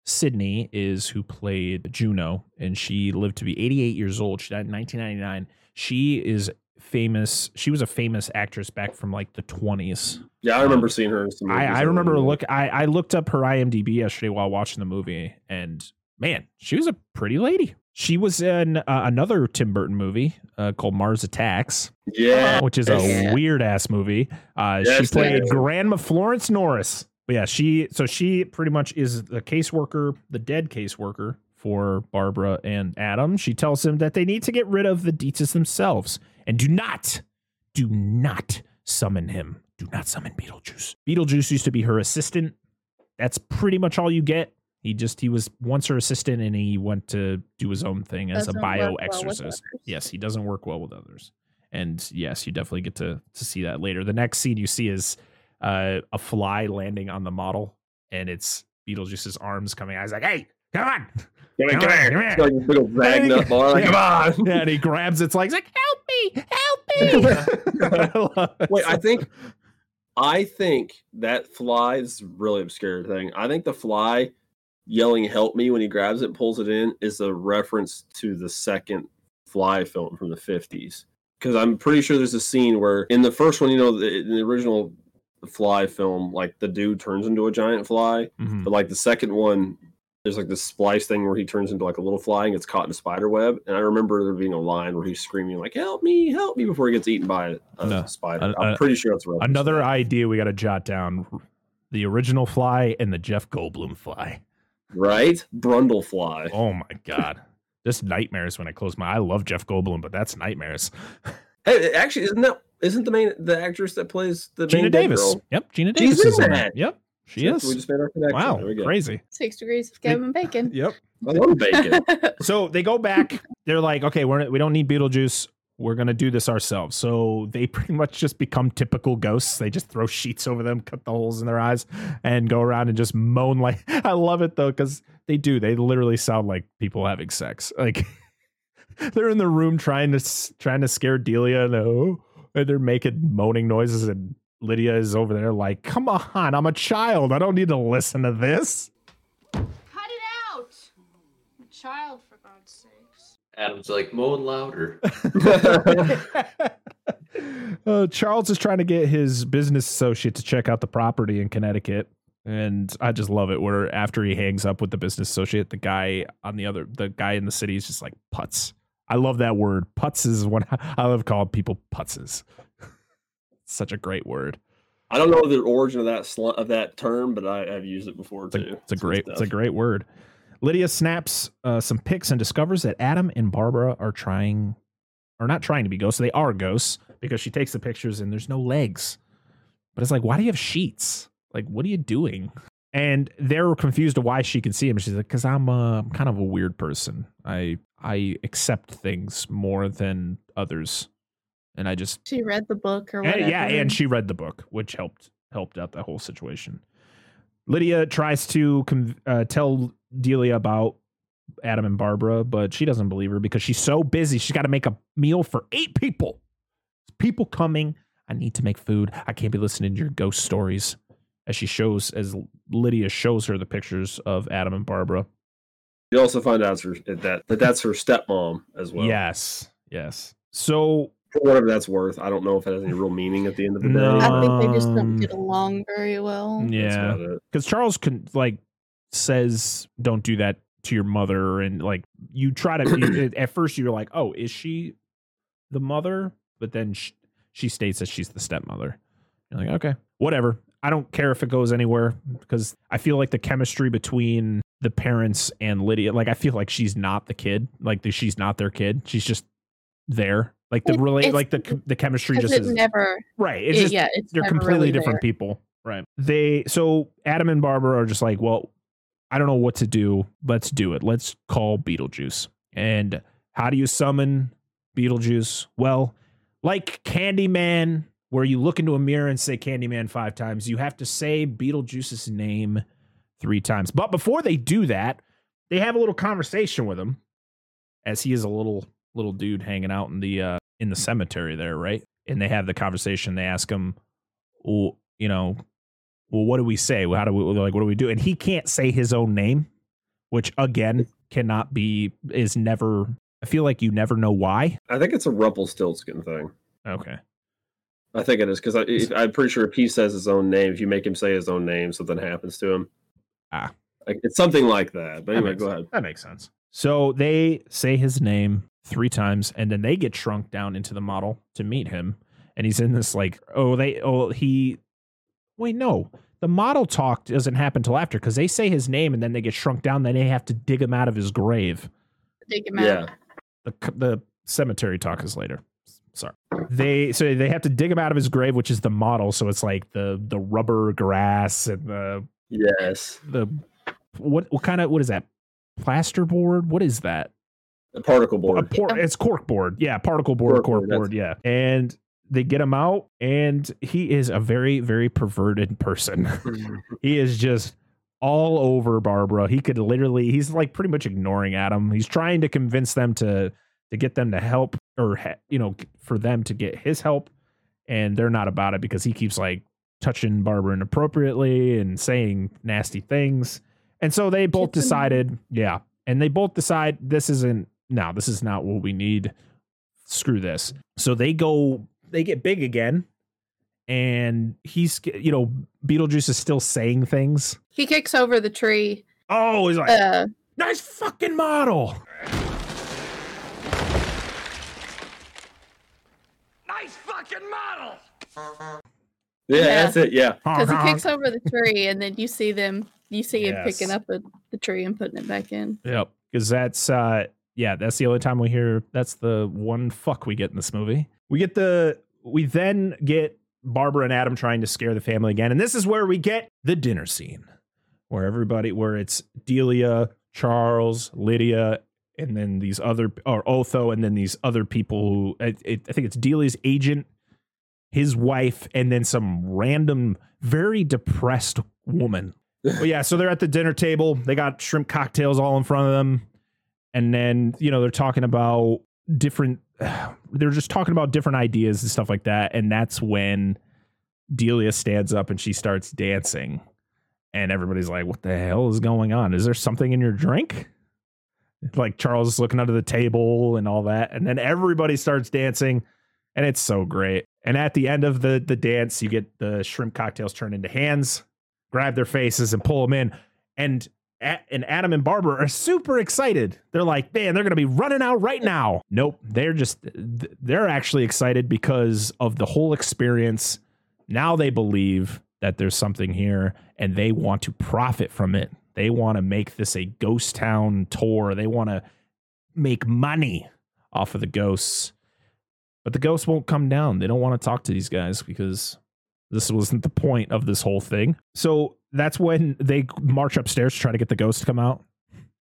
Sydney is who played Juno, and she lived to be eighty-eight years old. She died in nineteen ninety-nine. She is famous. She was a famous actress back from like the twenties. Yeah, I remember um, seeing her in some movies. I, I remember movie. look. I, I looked up her IMDb yesterday while watching the movie, and man, she was a pretty lady. She was in uh, another Tim Burton movie uh, called Mars Attacks. Yeah, which is a yeah. weird ass movie. Uh, yes, she played Grandma Florence Norris. But yeah, she so she pretty much is the caseworker, the dead caseworker for Barbara and Adam. She tells them that they need to get rid of the Dietzes themselves and do not, do not summon him. Do not summon Beetlejuice. Beetlejuice used to be her assistant. That's pretty much all you get. He just he was once her assistant, and he went to do his own thing as doesn't a bio exorcist. Well yes, he doesn't work well with others. And yes, you definitely get to to see that later. The next scene you see is Uh, a fly landing on the model, and it's Beetlejuice's arms coming out. He's like, "Hey, come on, come, come, on, come, on. come on!" Little bag up, like, come on! Yeah, and he grabs it's like, like, "Help me, help me!" Wait, I think, I think that fly, this is a really obscure thing. I think the fly yelling "Help me" when he grabs it, and pulls it in, is a reference to the second Fly film from the fifties. Because I'm pretty sure there's a scene where in the first one, you know, the, in the original The Fly film, like the dude turns into a giant fly, mm-hmm. but like the second one, there's like this splice thing where he turns into like a little fly and gets caught in a spider web. And I remember there being a line where he's screaming like "Help me, help me!" before he gets eaten by a no, spider. Uh, I'm pretty sure that's right. Another idea we got to jot down: the original Fly and the Jeff Goldblum Fly, right? Brundle Fly. Oh my god, just nightmares when I close my eye. I love Jeff Goldblum, but that's nightmares. Hey, actually, isn't that? Isn't the main the actress that plays the Gina main Davis? Girl. Yep, Gina Davis She's is in that. Yep, she so is. We just made our connection. Wow, we crazy. Six degrees of Kevin Bacon. Yep, I love bacon. So they go back. They're like, okay, we're we don't need Beetlejuice. We're gonna do this ourselves. So they pretty much just become typical ghosts. They just throw sheets over them, cut the holes in their eyes, and go around and just moan like. I love it though because they do. They literally sound like people having sex. Like they're in the room trying to trying to scare Delia. No. They're making moaning noises, and Lydia is over there like, "Come on, I'm a child. I don't need to listen to this. Cut it out, I'm a child, for God's sakes." Adam's like, "Moan louder." uh, Charles is trying to get his business associate to check out the property in Connecticut, and I just love it. Where after he hangs up with the business associate, the guy on the other, the guy in the city is just like putz. I love that word. Putz is one I love calling people putzes. Such a great word. I don't know the origin of that sl- of that term, but I, I've used it before it's too. A, it's a great stuff. It's a great word. Lydia snaps uh, some pics and discovers that Adam and Barbara are trying, are not trying to be ghosts. They are ghosts because she takes the pictures and there's no legs. But it's like, why do you have sheets? Like, what are you doing? And they're confused to why she can see him. She's like, because I'm, uh, I'm kind of a weird person. I I accept things more than others. And I just she read the book or whatever. And, yeah, and she read the book, which helped helped out the whole situation. Lydia tries to uh, tell Delia about Adam and Barbara, but she doesn't believe her because she's so busy. She's got to make a meal for eight people. People coming. I need to make food. I can't be listening to your ghost stories. As she shows, as Lydia shows her the pictures of Adam and Barbara. You also find out that, that that's her stepmom as well. Yes, yes. So for whatever that's worth, I don't know if it has any real meaning at the end of the no. day. I think they just don't get along very well. Yeah, because Charles can like says, "Don't do that to your mother," and like you try to. you, at first, you're like, "Oh, is she the mother?" But then she, she states that she's the stepmother. You're like, "Okay, whatever." I don't care if it goes anywhere because I feel like the chemistry between the parents and Lydia, like I feel like she's not the kid, like the, she's not their kid. She's just there. Like the really, like the the chemistry just is never right. It's just yeah, it's they're completely really different there. People, right? They so Adam and Barbara are just like, well, I don't know what to do. Let's do it. Let's call Beetlejuice. And how do you summon Beetlejuice? Well, like Candyman, where you look into a mirror and say Candyman five times, you have to say Beetlejuice's name three times. But before they do that, they have a little conversation with him, as he is a little little dude hanging out in the uh, in the cemetery there, right? And they have the conversation. They ask him, well, you know, well, what do we say? How do we like? What do we do? And he can't say his own name, which again cannot be is never. I feel like you never know why. I think it's a Rumpelstiltskin thing. Okay. I think it is because I'm pretty sure if he says his own name, if you make him say his own name, something happens to him. Ah, it's something like that. But anyway, go ahead. That makes sense. So they say his name three times, and then they get shrunk down into the model to meet him. And he's in this like, oh, they, oh, he. Wait, no, the model talk doesn't happen till after because they say his name, and then they get shrunk down. Then they have to dig him out of his grave. Dig him yeah. out. The the cemetery talk is later. Sorry. They so they have to dig him out of his grave, which is the model. So it's like the the rubber grass and the yes the what what kind of what is that plasterboard? What is that? A particle board. A por- yeah. It's cork board. Yeah, particle board, cork board. Yeah, and they get him out, and he is a very very perverted person. He is just all over Barbara. He could literally he's like pretty much ignoring Adam. He's trying to convince them to to get them to help. Or, you know, for them to get his help, and they're not about it because he keeps like touching Barbara inappropriately and saying nasty things. And so they both decided, yeah, and they both decide this isn't no, this is not what we need. Screw this. So they go, they get big again. And he's, you know, Beetlejuice is still saying things. He kicks over the tree. Oh, he's like, uh, nice fucking model. Model. Yeah, yeah, that's it. Yeah, because he kicks over the tree, and then you see them. You see yes. him picking up a, the tree and putting it back in. Yep, because that's uh, yeah, that's the only time we hear. That's the one fuck we get in this movie. We get the we then get Barbara and Adam trying to scare the family again, and this is where we get the dinner scene, where everybody, where it's Delia, Charles, Lydia. And then these other, or Otho, and then these other people who, I, it, I think it's Delia's agent, his wife, and then some random, very depressed woman. But yeah, so they're at the dinner table. They got shrimp cocktails all in front of them. And then, you know, they're talking about different, they're just talking about different ideas and stuff like that. And that's when Delia stands up and she starts dancing. And everybody's like, what the hell is going on? Is there something in your drink? Like Charles is looking under the table and all that. And then everybody starts dancing and it's so great. And at the end of the, the dance, you get the shrimp cocktails turned into hands, grab their faces and pull them in. And, and Adam and Barbara are super excited. They're like, man, they're going to be running out right now. Nope. They're just, they're actually excited because of the whole experience. Now they believe that there's something here and they want to profit from it. They want to make this a ghost town tour. They want to make money off of the ghosts. But the ghosts won't come down. They don't want to talk to these guys because this wasn't the point of this whole thing. So that's when they march upstairs to try to get the ghosts to come out.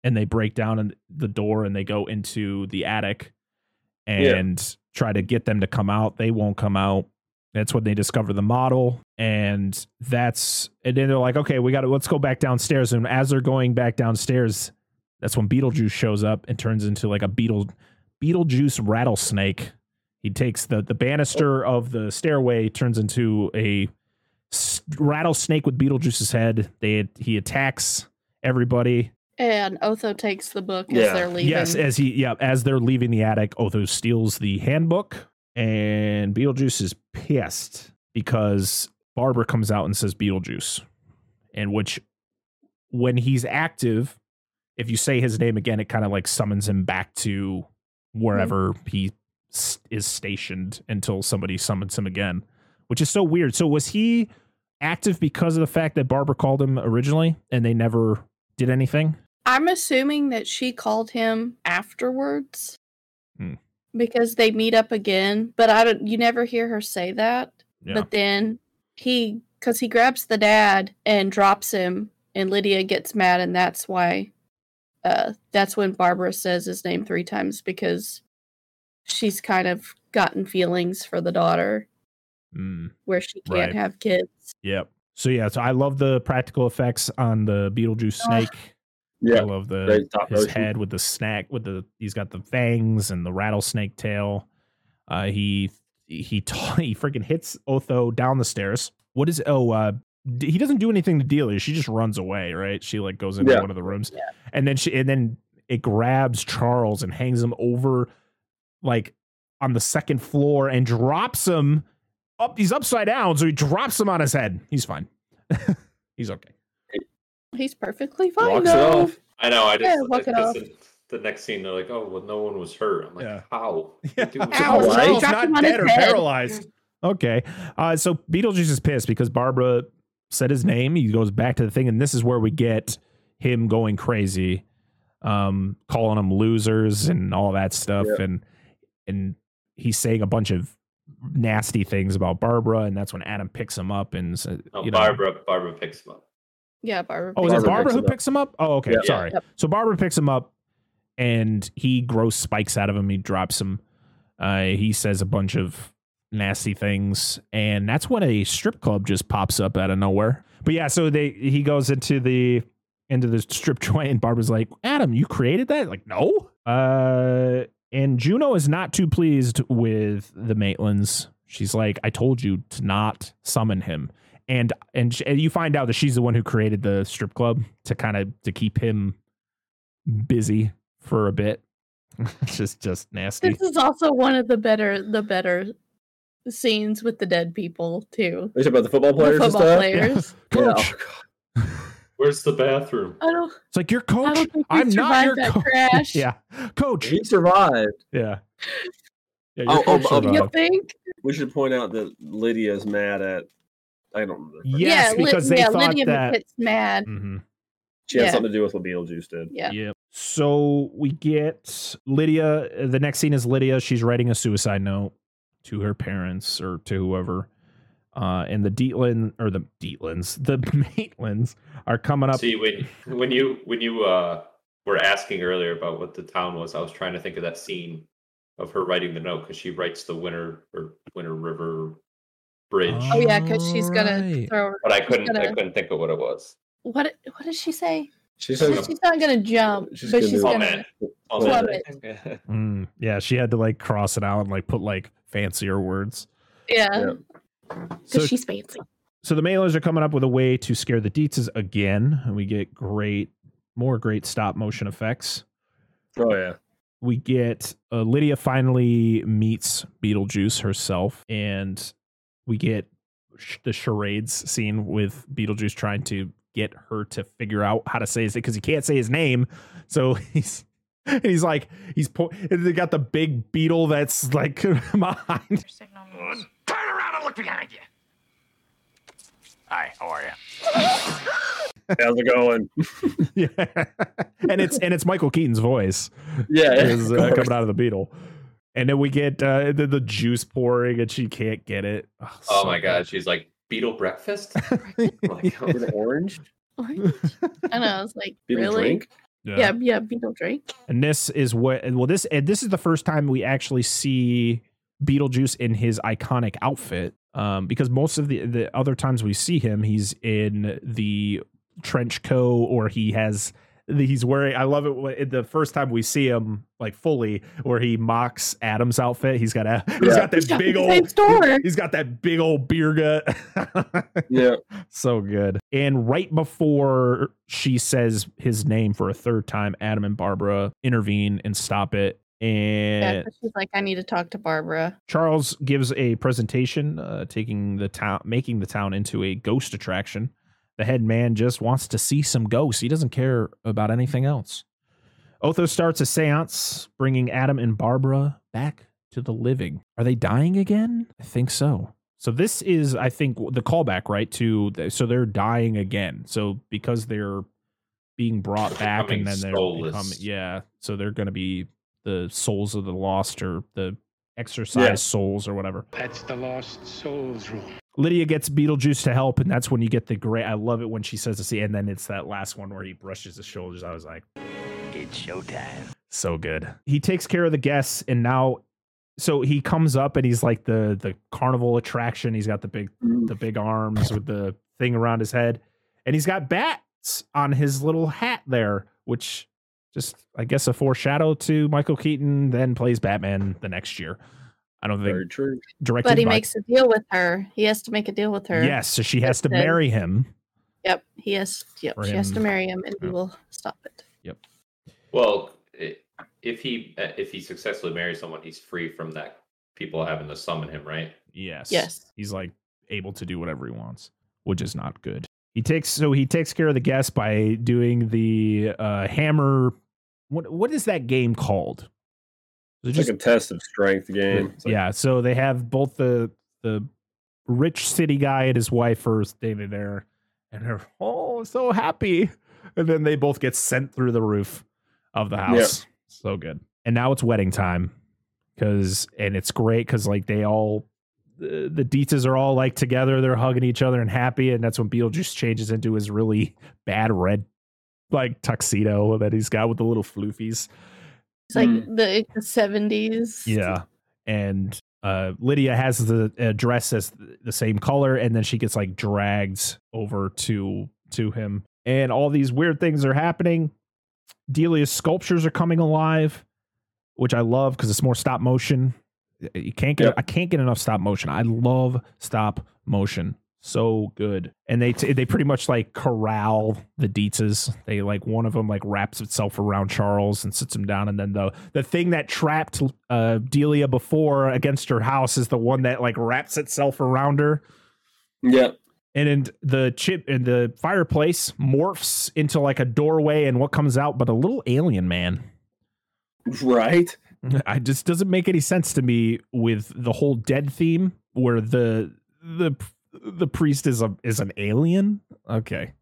and they break down the door and they go into the attic and yeah. try to get them to come out. They won't come out. That's when they discover the model. And that's, and then they're like, okay, we got to, let's go back downstairs. And as they're going back downstairs, that's when Beetlejuice shows up and turns into like a beetle, Beetlejuice rattlesnake. He takes the, the banister of the stairway, turns into a rattlesnake with Beetlejuice's head. They, he attacks everybody. And Otho takes the book yeah. as they're leaving. Yes, as he, yeah, as they're leaving the attic, Otho steals the handbook. And Beetlejuice is pissed because Barbara comes out and says Beetlejuice. And which, when he's active, if you say his name again, it kind of like summons him back to wherever mm-hmm. he is stationed until somebody summons him again, which is so weird. So was he active because of the fact that Barbara called him originally and they never did anything? I'm assuming that she called him afterwards. Hmm. Because they meet up again, but I don't. You never hear her say that. Yeah. But then he, because he grabs the dad and drops him, and Lydia gets mad, and that's why. Uh, that's when Barbara says his name three times because she's kind of gotten feelings for the daughter, mm. where she can't right. have kids. Yep. So yeah. So I love the practical effects on the Beetlejuice oh. snake. Yeah, I love the his motion. head with the snack with the he's got the fangs and the rattlesnake tail. Uh, he he t- he freaking hits Otho down the stairs. What is oh uh, d- he doesn't do anything to Delia. She just runs away, right? She like goes into yeah. one of the rooms, yeah. and then she and then it grabs Charles and hangs him over like on the second floor and drops him up. He's upside down, so he drops him on his head. He's fine. He's okay. He's perfectly fine. Walks though. It off. I know. I just yeah, walk it off. The, the next scene, they're like, "Oh, well, no one was hurt." I'm like, yeah. "How? Yeah. Dude, Ow, no, he's not dead or paralyzed." Okay. Uh, so Beetlejuice is pissed because Barbara said his name. He goes back to the thing, and this is where we get him going crazy, um, calling them losers and all that stuff, yeah. and and he's saying a bunch of nasty things about Barbara, and that's when Adam picks him up and says, oh, you know, Barbara, Barbara picks him up. Yeah, Barbara. Oh, is it Barbara, Barbara who picks him up? Oh, okay. Yeah. Sorry. Yeah. So Barbara picks him up and he grows spikes out of him. He drops him. Uh, he says a bunch of nasty things. And that's when a strip club just pops up out of nowhere. But yeah, so they he goes into the into the strip joint and Barbara's like, Adam, you created that? Like, no. Uh, and Juno is not too pleased with the Maitlands. She's like, I told you to not summon him. And and sh- you find out that she's the one who created the strip club to kind of to keep him busy for a bit. It's just just nasty. This is also one of the better the better scenes with the dead people too. It's about the football players. The football players. Yeah. Coach, yeah. Where's the bathroom? I don't, it's like your coach. I don't think I'm not your coach. Crash. Yeah, coach. He survived. Yeah. yeah oh, oh, oh you think? We should point out that Lydia's mad at. I don't remember. Yes, yeah, because they yeah, thought Lydia that McPitt's mad. Mm-hmm. She yeah. had something to do with what Beetlejuice did. Yeah. yeah. So we get Lydia. The next scene is Lydia. She's writing a suicide note to her parents or to whoever. Uh, and the Dietland or the Dietlands, the Maitlands are coming up. See, when when you when you uh, were asking earlier about what the town was, I was trying to think of that scene of her writing the note because she writes the Winter or Winter River. Bridge. Oh yeah, because she's gonna right. throw. Her, but I couldn't. Gonna, I couldn't think of what it was. What What did she say? She said she's, she's not gonna jump. She's but gonna she's gonna club it. it. Mm, yeah, she had to like cross it out and like put like fancier words. Yeah, because yeah. so, she's fancy. So the Mailers are coming up with a way to scare the Dietzes again, and we get great, more great stop motion effects. Oh yeah. We get uh, Lydia finally meets Beetlejuice herself and. We get sh- the charades scene with Beetlejuice trying to get her to figure out how to say his name because he can't say his name. So he's and he's like, he's po- and they got the big beetle that's like behind. Turn around and look behind you. Hi, how are you? How's it going? yeah. And it's and it's Michael Keaton's voice. Yeah. Is, uh, coming out of the beetle. And then we get uh, the, the juice pouring and she can't get it. Oh, oh so my God. Good. She's like, beetle breakfast? Like, yeah. With an orange? Orange? I know. I was like, beetle really? Drink? Yeah, yeah, yeah Beetle Drake. And this is what well this and this is the first time we actually see Beetlejuice in his iconic outfit, um, because most of the, the other times we see him, he's in the trench coat or he has the, he's wearing. I love it the first time we see him like fully, where he mocks Adam's outfit. He's got a he's yeah. got that big old store. He's got that big old beer gut. Yeah, so good. And right before she says his name for a third time, Adam and Barbara intervene and stop it. And yeah, she's like, I need to talk to Barbara. Charles gives a presentation, uh, taking the town, making the town into a ghost attraction. The head man just wants to see some ghosts. He doesn't care about anything else. Otho starts a seance, bringing Adam and Barbara back to the living. Are they dying again? I think so. So this is, I think, the callback, right? To so they're dying again. So because they're being brought back, and then they're become, yeah. So they're going to be the souls of the lost, or the exorcised yeah. souls, or whatever. That's the lost souls rule. Lydia gets Beetlejuice to help, and that's when you get the great. I love it when she says to see, and then it's that last one where he brushes his shoulders. I was like, it's showtime. So good. He takes care of the guests, and now, so he comes up and he's like the the carnival attraction. He's got the big the big arms with the thing around his head, and he's got bats on his little hat there, which. Just, I guess, a foreshadow to Michael Keaton, then plays Batman the next year. I don't think Very true. directed But he by... makes a deal with her. He has to make a deal with her. Yes, so she has to said, marry him. Yep, he has. Yep, she him. has to marry him, and yep. he will stop it. Yep. Well, if he if he successfully marries someone, he's free from that people having to summon him, right? Yes. Yes. He's like able to do whatever he wants, which is not good. He takes so he takes care of the guests by doing the uh, hammer. What what is that game called? It's just, like a test of strength game. Like, yeah, so they have both the the rich city guy and his wife are standing there, and they're oh so happy, and then they both get sent through the roof of the house. Yeah. So good. And now it's wedding time, because and it's great because like they all. The, the Dietzes are all like together. They're hugging each other and happy. And that's when Beetlejuice changes into his really bad red, like tuxedo that he's got with the little floofies. It's like mm. the seventies. Yeah. And uh, Lydia has the uh, dress as the same color. And then she gets like dragged over to, to him. And all these weird things are happening. Delia's sculptures are coming alive, which I love because it's more stop motion. You can't get. Yep. I can't get enough stop motion. I love stop motion. So good. And they t- they pretty much like corral the Dietzes. They like one of them like wraps itself around Charles and sits him down. And then the the thing that trapped uh, Delia before against her house is the one that like wraps itself around her. Yep. And in the chip in the fireplace morphs into like a doorway, and what comes out but a little alien man. Right. I just doesn't make any sense to me with the whole dead theme where the the the priest is a is an alien. Okay,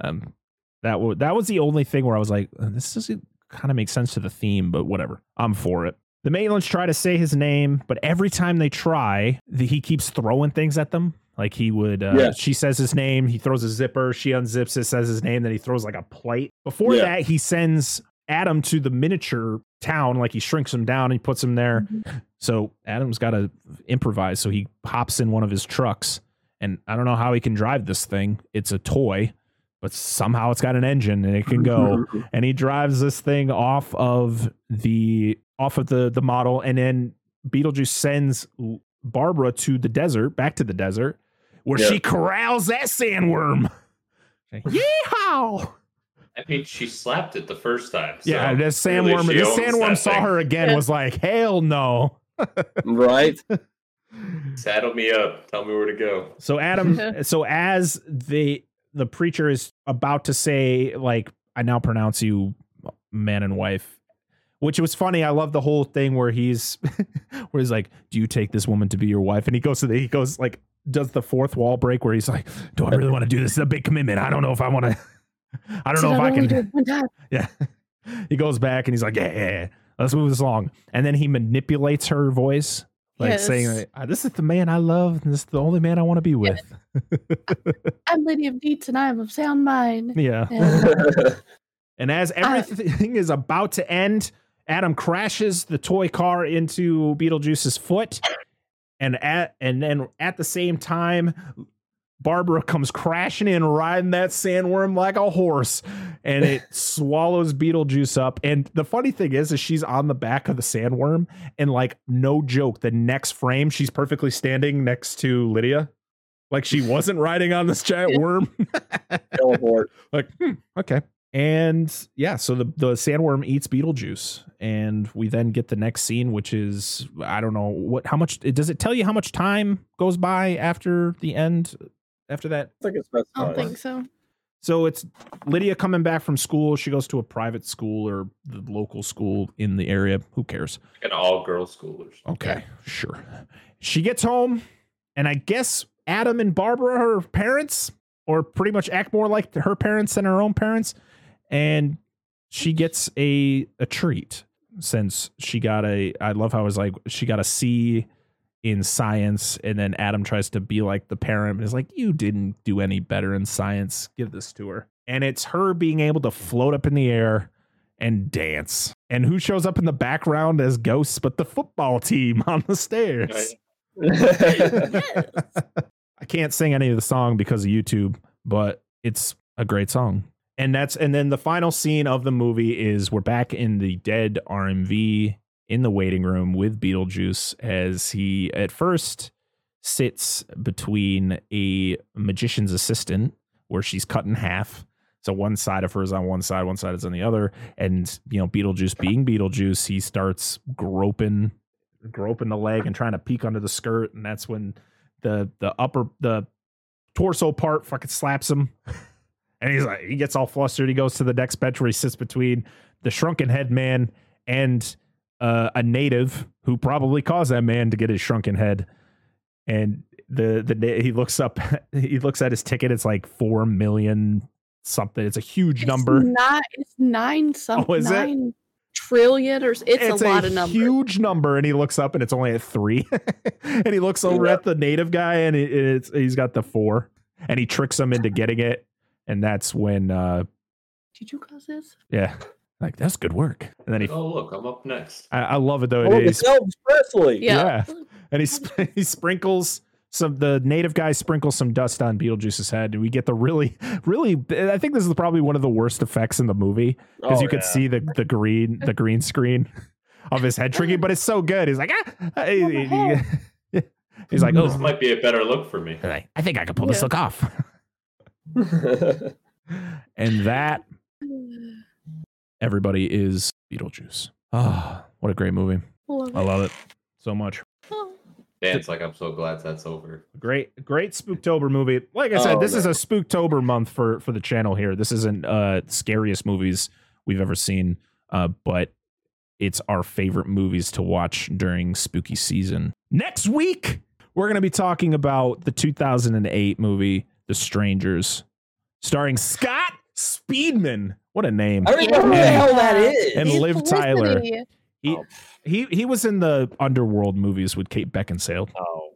um, that was that was the only thing where I was like, this doesn't kind of make sense to the theme, but whatever. I'm for it. The Maitlands try to say his name, but every time they try, the, he keeps throwing things at them. Like he would, uh, yeah. she says his name, he throws a zipper, she unzips it, says his name, then he throws like a plate. Before yeah. that, he sends Adam to the miniature town, like he shrinks him down and he puts him there. Mm-hmm. So Adam's got to improvise. So he hops in one of his trucks, and I don't know how he can drive this thing. It's a toy, but somehow it's got an engine and it can go. And he drives this thing off of the off of the the model, and then Beetlejuice sends Barbara to the desert, back to the desert, where yep. she corrals that sandworm. Yeehaw! I mean, she slapped it the first time. So yeah, this sandworm, really this sandworm saw thing. her again, yeah. was like, hell no. Right? Saddle me up. Tell me where to go. So Adam, so as the the preacher is about to say, like, I now pronounce you man and wife, which was funny. I love the whole thing where he's where he's like, do you take this woman to be your wife? And he goes to the, he goes like, does the fourth wall break where he's like, do I really want to do this? It's a big commitment. I don't know if I want to. I don't so know if I, I can. Yeah, he goes back and he's like, yeah, yeah, yeah, let's move this along. And then he manipulates her voice, like yes. saying, "This is the man I love, and this is the only man I want to be with." Yeah. I'm Lady of Deeds, and I am of sound mind. Yeah, and, uh, And as everything uh, is about to end, Adam crashes the toy car into Beetlejuice's foot. And at and then at the same time, Barbara comes crashing in, riding that sandworm like a horse, and it swallows Beetlejuice up. And the funny thing is, is she's on the back of the sandworm, and like, no joke, the next frame, she's perfectly standing next to Lydia. Like she wasn't riding on this giant worm. Teleport. Like, hmm, okay. And yeah, so the, the sandworm eats Beetlejuice, and we then get the next scene, which is, I don't know what, how much, does it tell you how much time goes by after the end? After that, I don't think so. So it's Lydia coming back from school. She goes to a private school or the local school in the area. Who cares? An all-girls school or something. Okay, sure. She gets home, and I guess Adam and Barbara, her parents, or pretty much act more like her parents than her own parents. And she gets a a treat since she got a. I love how it was like she got a C in science, and then Adam tries to be like the parent and is like, you didn't do any better in science, give this to her. And it's her being able to float up in the air and dance. And who shows up in the background as ghosts but the football team on the stairs? I can't sing any of the song because of YouTube, but it's a great song. And that's and then the final scene of the movie is we're back in the dead R M V in the waiting room with Beetlejuice, as he at first sits between a magician's assistant where she's cut in half. So one side of her is on one side, one side is on the other. And, you know, Beetlejuice being Beetlejuice, he starts groping, groping the leg and trying to peek under the skirt. And that's when the the upper, the torso part fucking slaps him. And he's like, he gets all flustered. He goes to the next bench where he sits between the shrunken head man and Uh, a native who probably caused that man to get his shrunken head, and the the he looks up, he looks at his ticket. It's like four million something. It's a huge it's number. Not it's nine something. Oh, is nine it? Trillion or it's, it's a, a lot of numbers. Huge number. And he looks up, and it's only at three. And he looks over yep. at the native guy, and it, it's he's got the four, and he tricks him into getting it, and that's when. Uh, Did you cause this? Yeah. Like, that's good work. And then he, oh look, I'm up next. I, I love it though. Oh, it's Elvis Presley. Yeah. yeah. And he sp- he sprinkles some. The native guy sprinkles some dust on Beetlejuice's head, and we get the really, really. I think this is probably one of the worst effects in the movie because oh, you could yeah. see the the green the green screen of his head shrinking, but it's so good. He's like, ah. He, he, he's like, oh, this might be a better look for me. Like, I think I could pull yeah. this look off. And that. Everybody is Beetlejuice. Ah, oh, what a great movie. Love I love it. it so much. Dance like I'm so glad that's over. Great, great Spooktober movie. Like I said, oh, this no. is a Spooktober month for, for the channel here. This isn't uh scariest movies we've ever seen, uh, but it's our favorite movies to watch during spooky season. Next week, we're going to be talking about the two thousand eight movie, The Strangers, starring Scott Speedman. What a name. I don't even know who the hell that is. And He's Liv Felicity. Tyler. He, oh. he he was in the Underworld movies with Kate Beckinsale. Oh.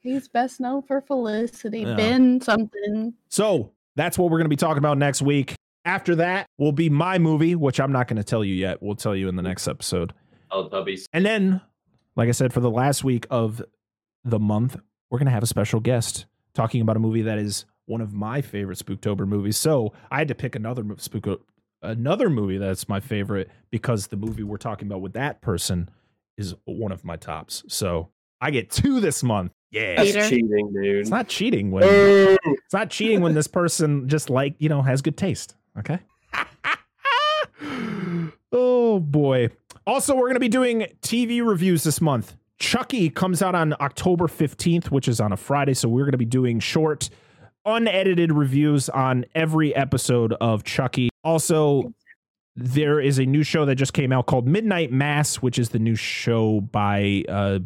He's best known for Felicity. Yeah. Ben something. So that's what we're going to be talking about next week. After that will be my movie, which I'm not going to tell you yet. We'll tell you in the next episode. Oh, dubbies. And then, like I said, for the last week of the month, we're going to have a special guest talking about a movie that is one of my favorite Spooktober movies. So I had to pick another spook, another movie that's my favorite because the movie we're talking about with that person is one of my tops. So I get two this month. Yeah, that's cheating, dude. It's not cheating when hey. it's not cheating when this person just like you know has good taste. Okay. Oh boy. Also, we're gonna be doing T V reviews this month. Chucky comes out on October fifteenth, which is on a Friday. So we're gonna be doing short, unedited reviews on every episode of Chucky. Also, there is a new show that just came out called Midnight Mass, which is the new show by uh,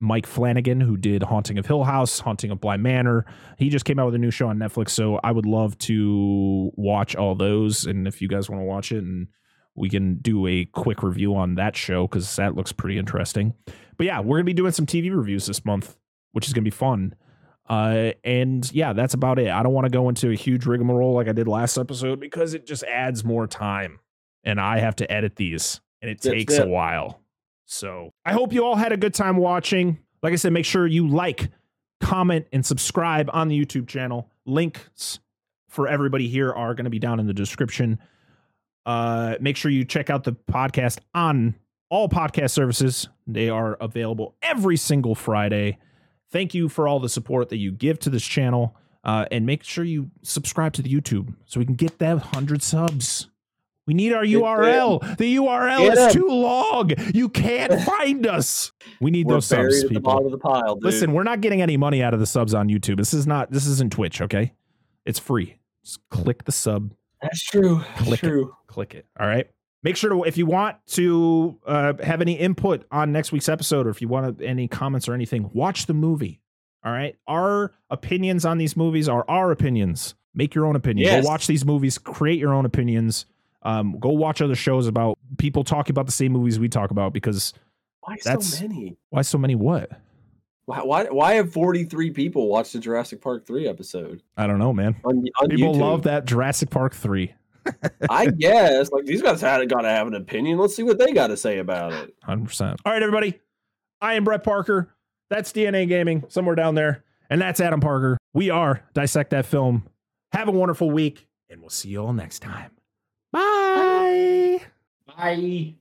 Mike Flanagan, who did Haunting of Hill House, Haunting of Bly Manor. He just came out with a new show on Netflix, so I would love to watch all those. And if you guys want to watch it, and we can do a quick review on that show because that looks pretty interesting. But yeah, we're going to be doing some T V reviews this month, which is going to be fun. Uh, and yeah, that's about it. I don't want to go into a huge rigmarole like I did last episode because it just adds more time and I have to edit these and it that's takes it. a while. So I hope you all had a good time watching. Like I said, make sure you like, comment, and subscribe on the YouTube channel. Links for everybody here are going to be down in the description. Uh, make sure you check out the podcast on all podcast services. They are available every single Friday. Thank you for all the support that you give to this channel, uh, and make sure you subscribe to the YouTube so we can get that one hundred subs. We need our U R L. The U R L is too long. You can't find us. We need we're those subs, people. At the bottom of the pile, dude. Listen, we're not getting any money out of the subs on YouTube. This is not. This isn't Twitch, okay? It's free. Just click the sub. That's true. Click true. it. Click it. All right. Make sure to, if you want to uh, have any input on next week's episode, or if you want any comments or anything, watch the movie. All right. Our opinions on these movies are our opinions. Make your own opinion. Yes. Go watch these movies. Create your own opinions. Um, go watch other shows about people talking about the same movies we talk about, because why that's, so many? Why so many what? Why, why why have forty-three people watched the Jurassic Park three episode? I don't know, man. On, on people YouTube. Love that Jurassic Park three. I guess like these guys had got to have an opinion. Let's see what they got to say about it. one hundred percent. All right, everybody. I am Brett Parker. That's D N A Gaming somewhere down there. And that's Adam Parker. We are Dissect That Film. Have a wonderful week, and we'll see you all next time. Bye. Bye.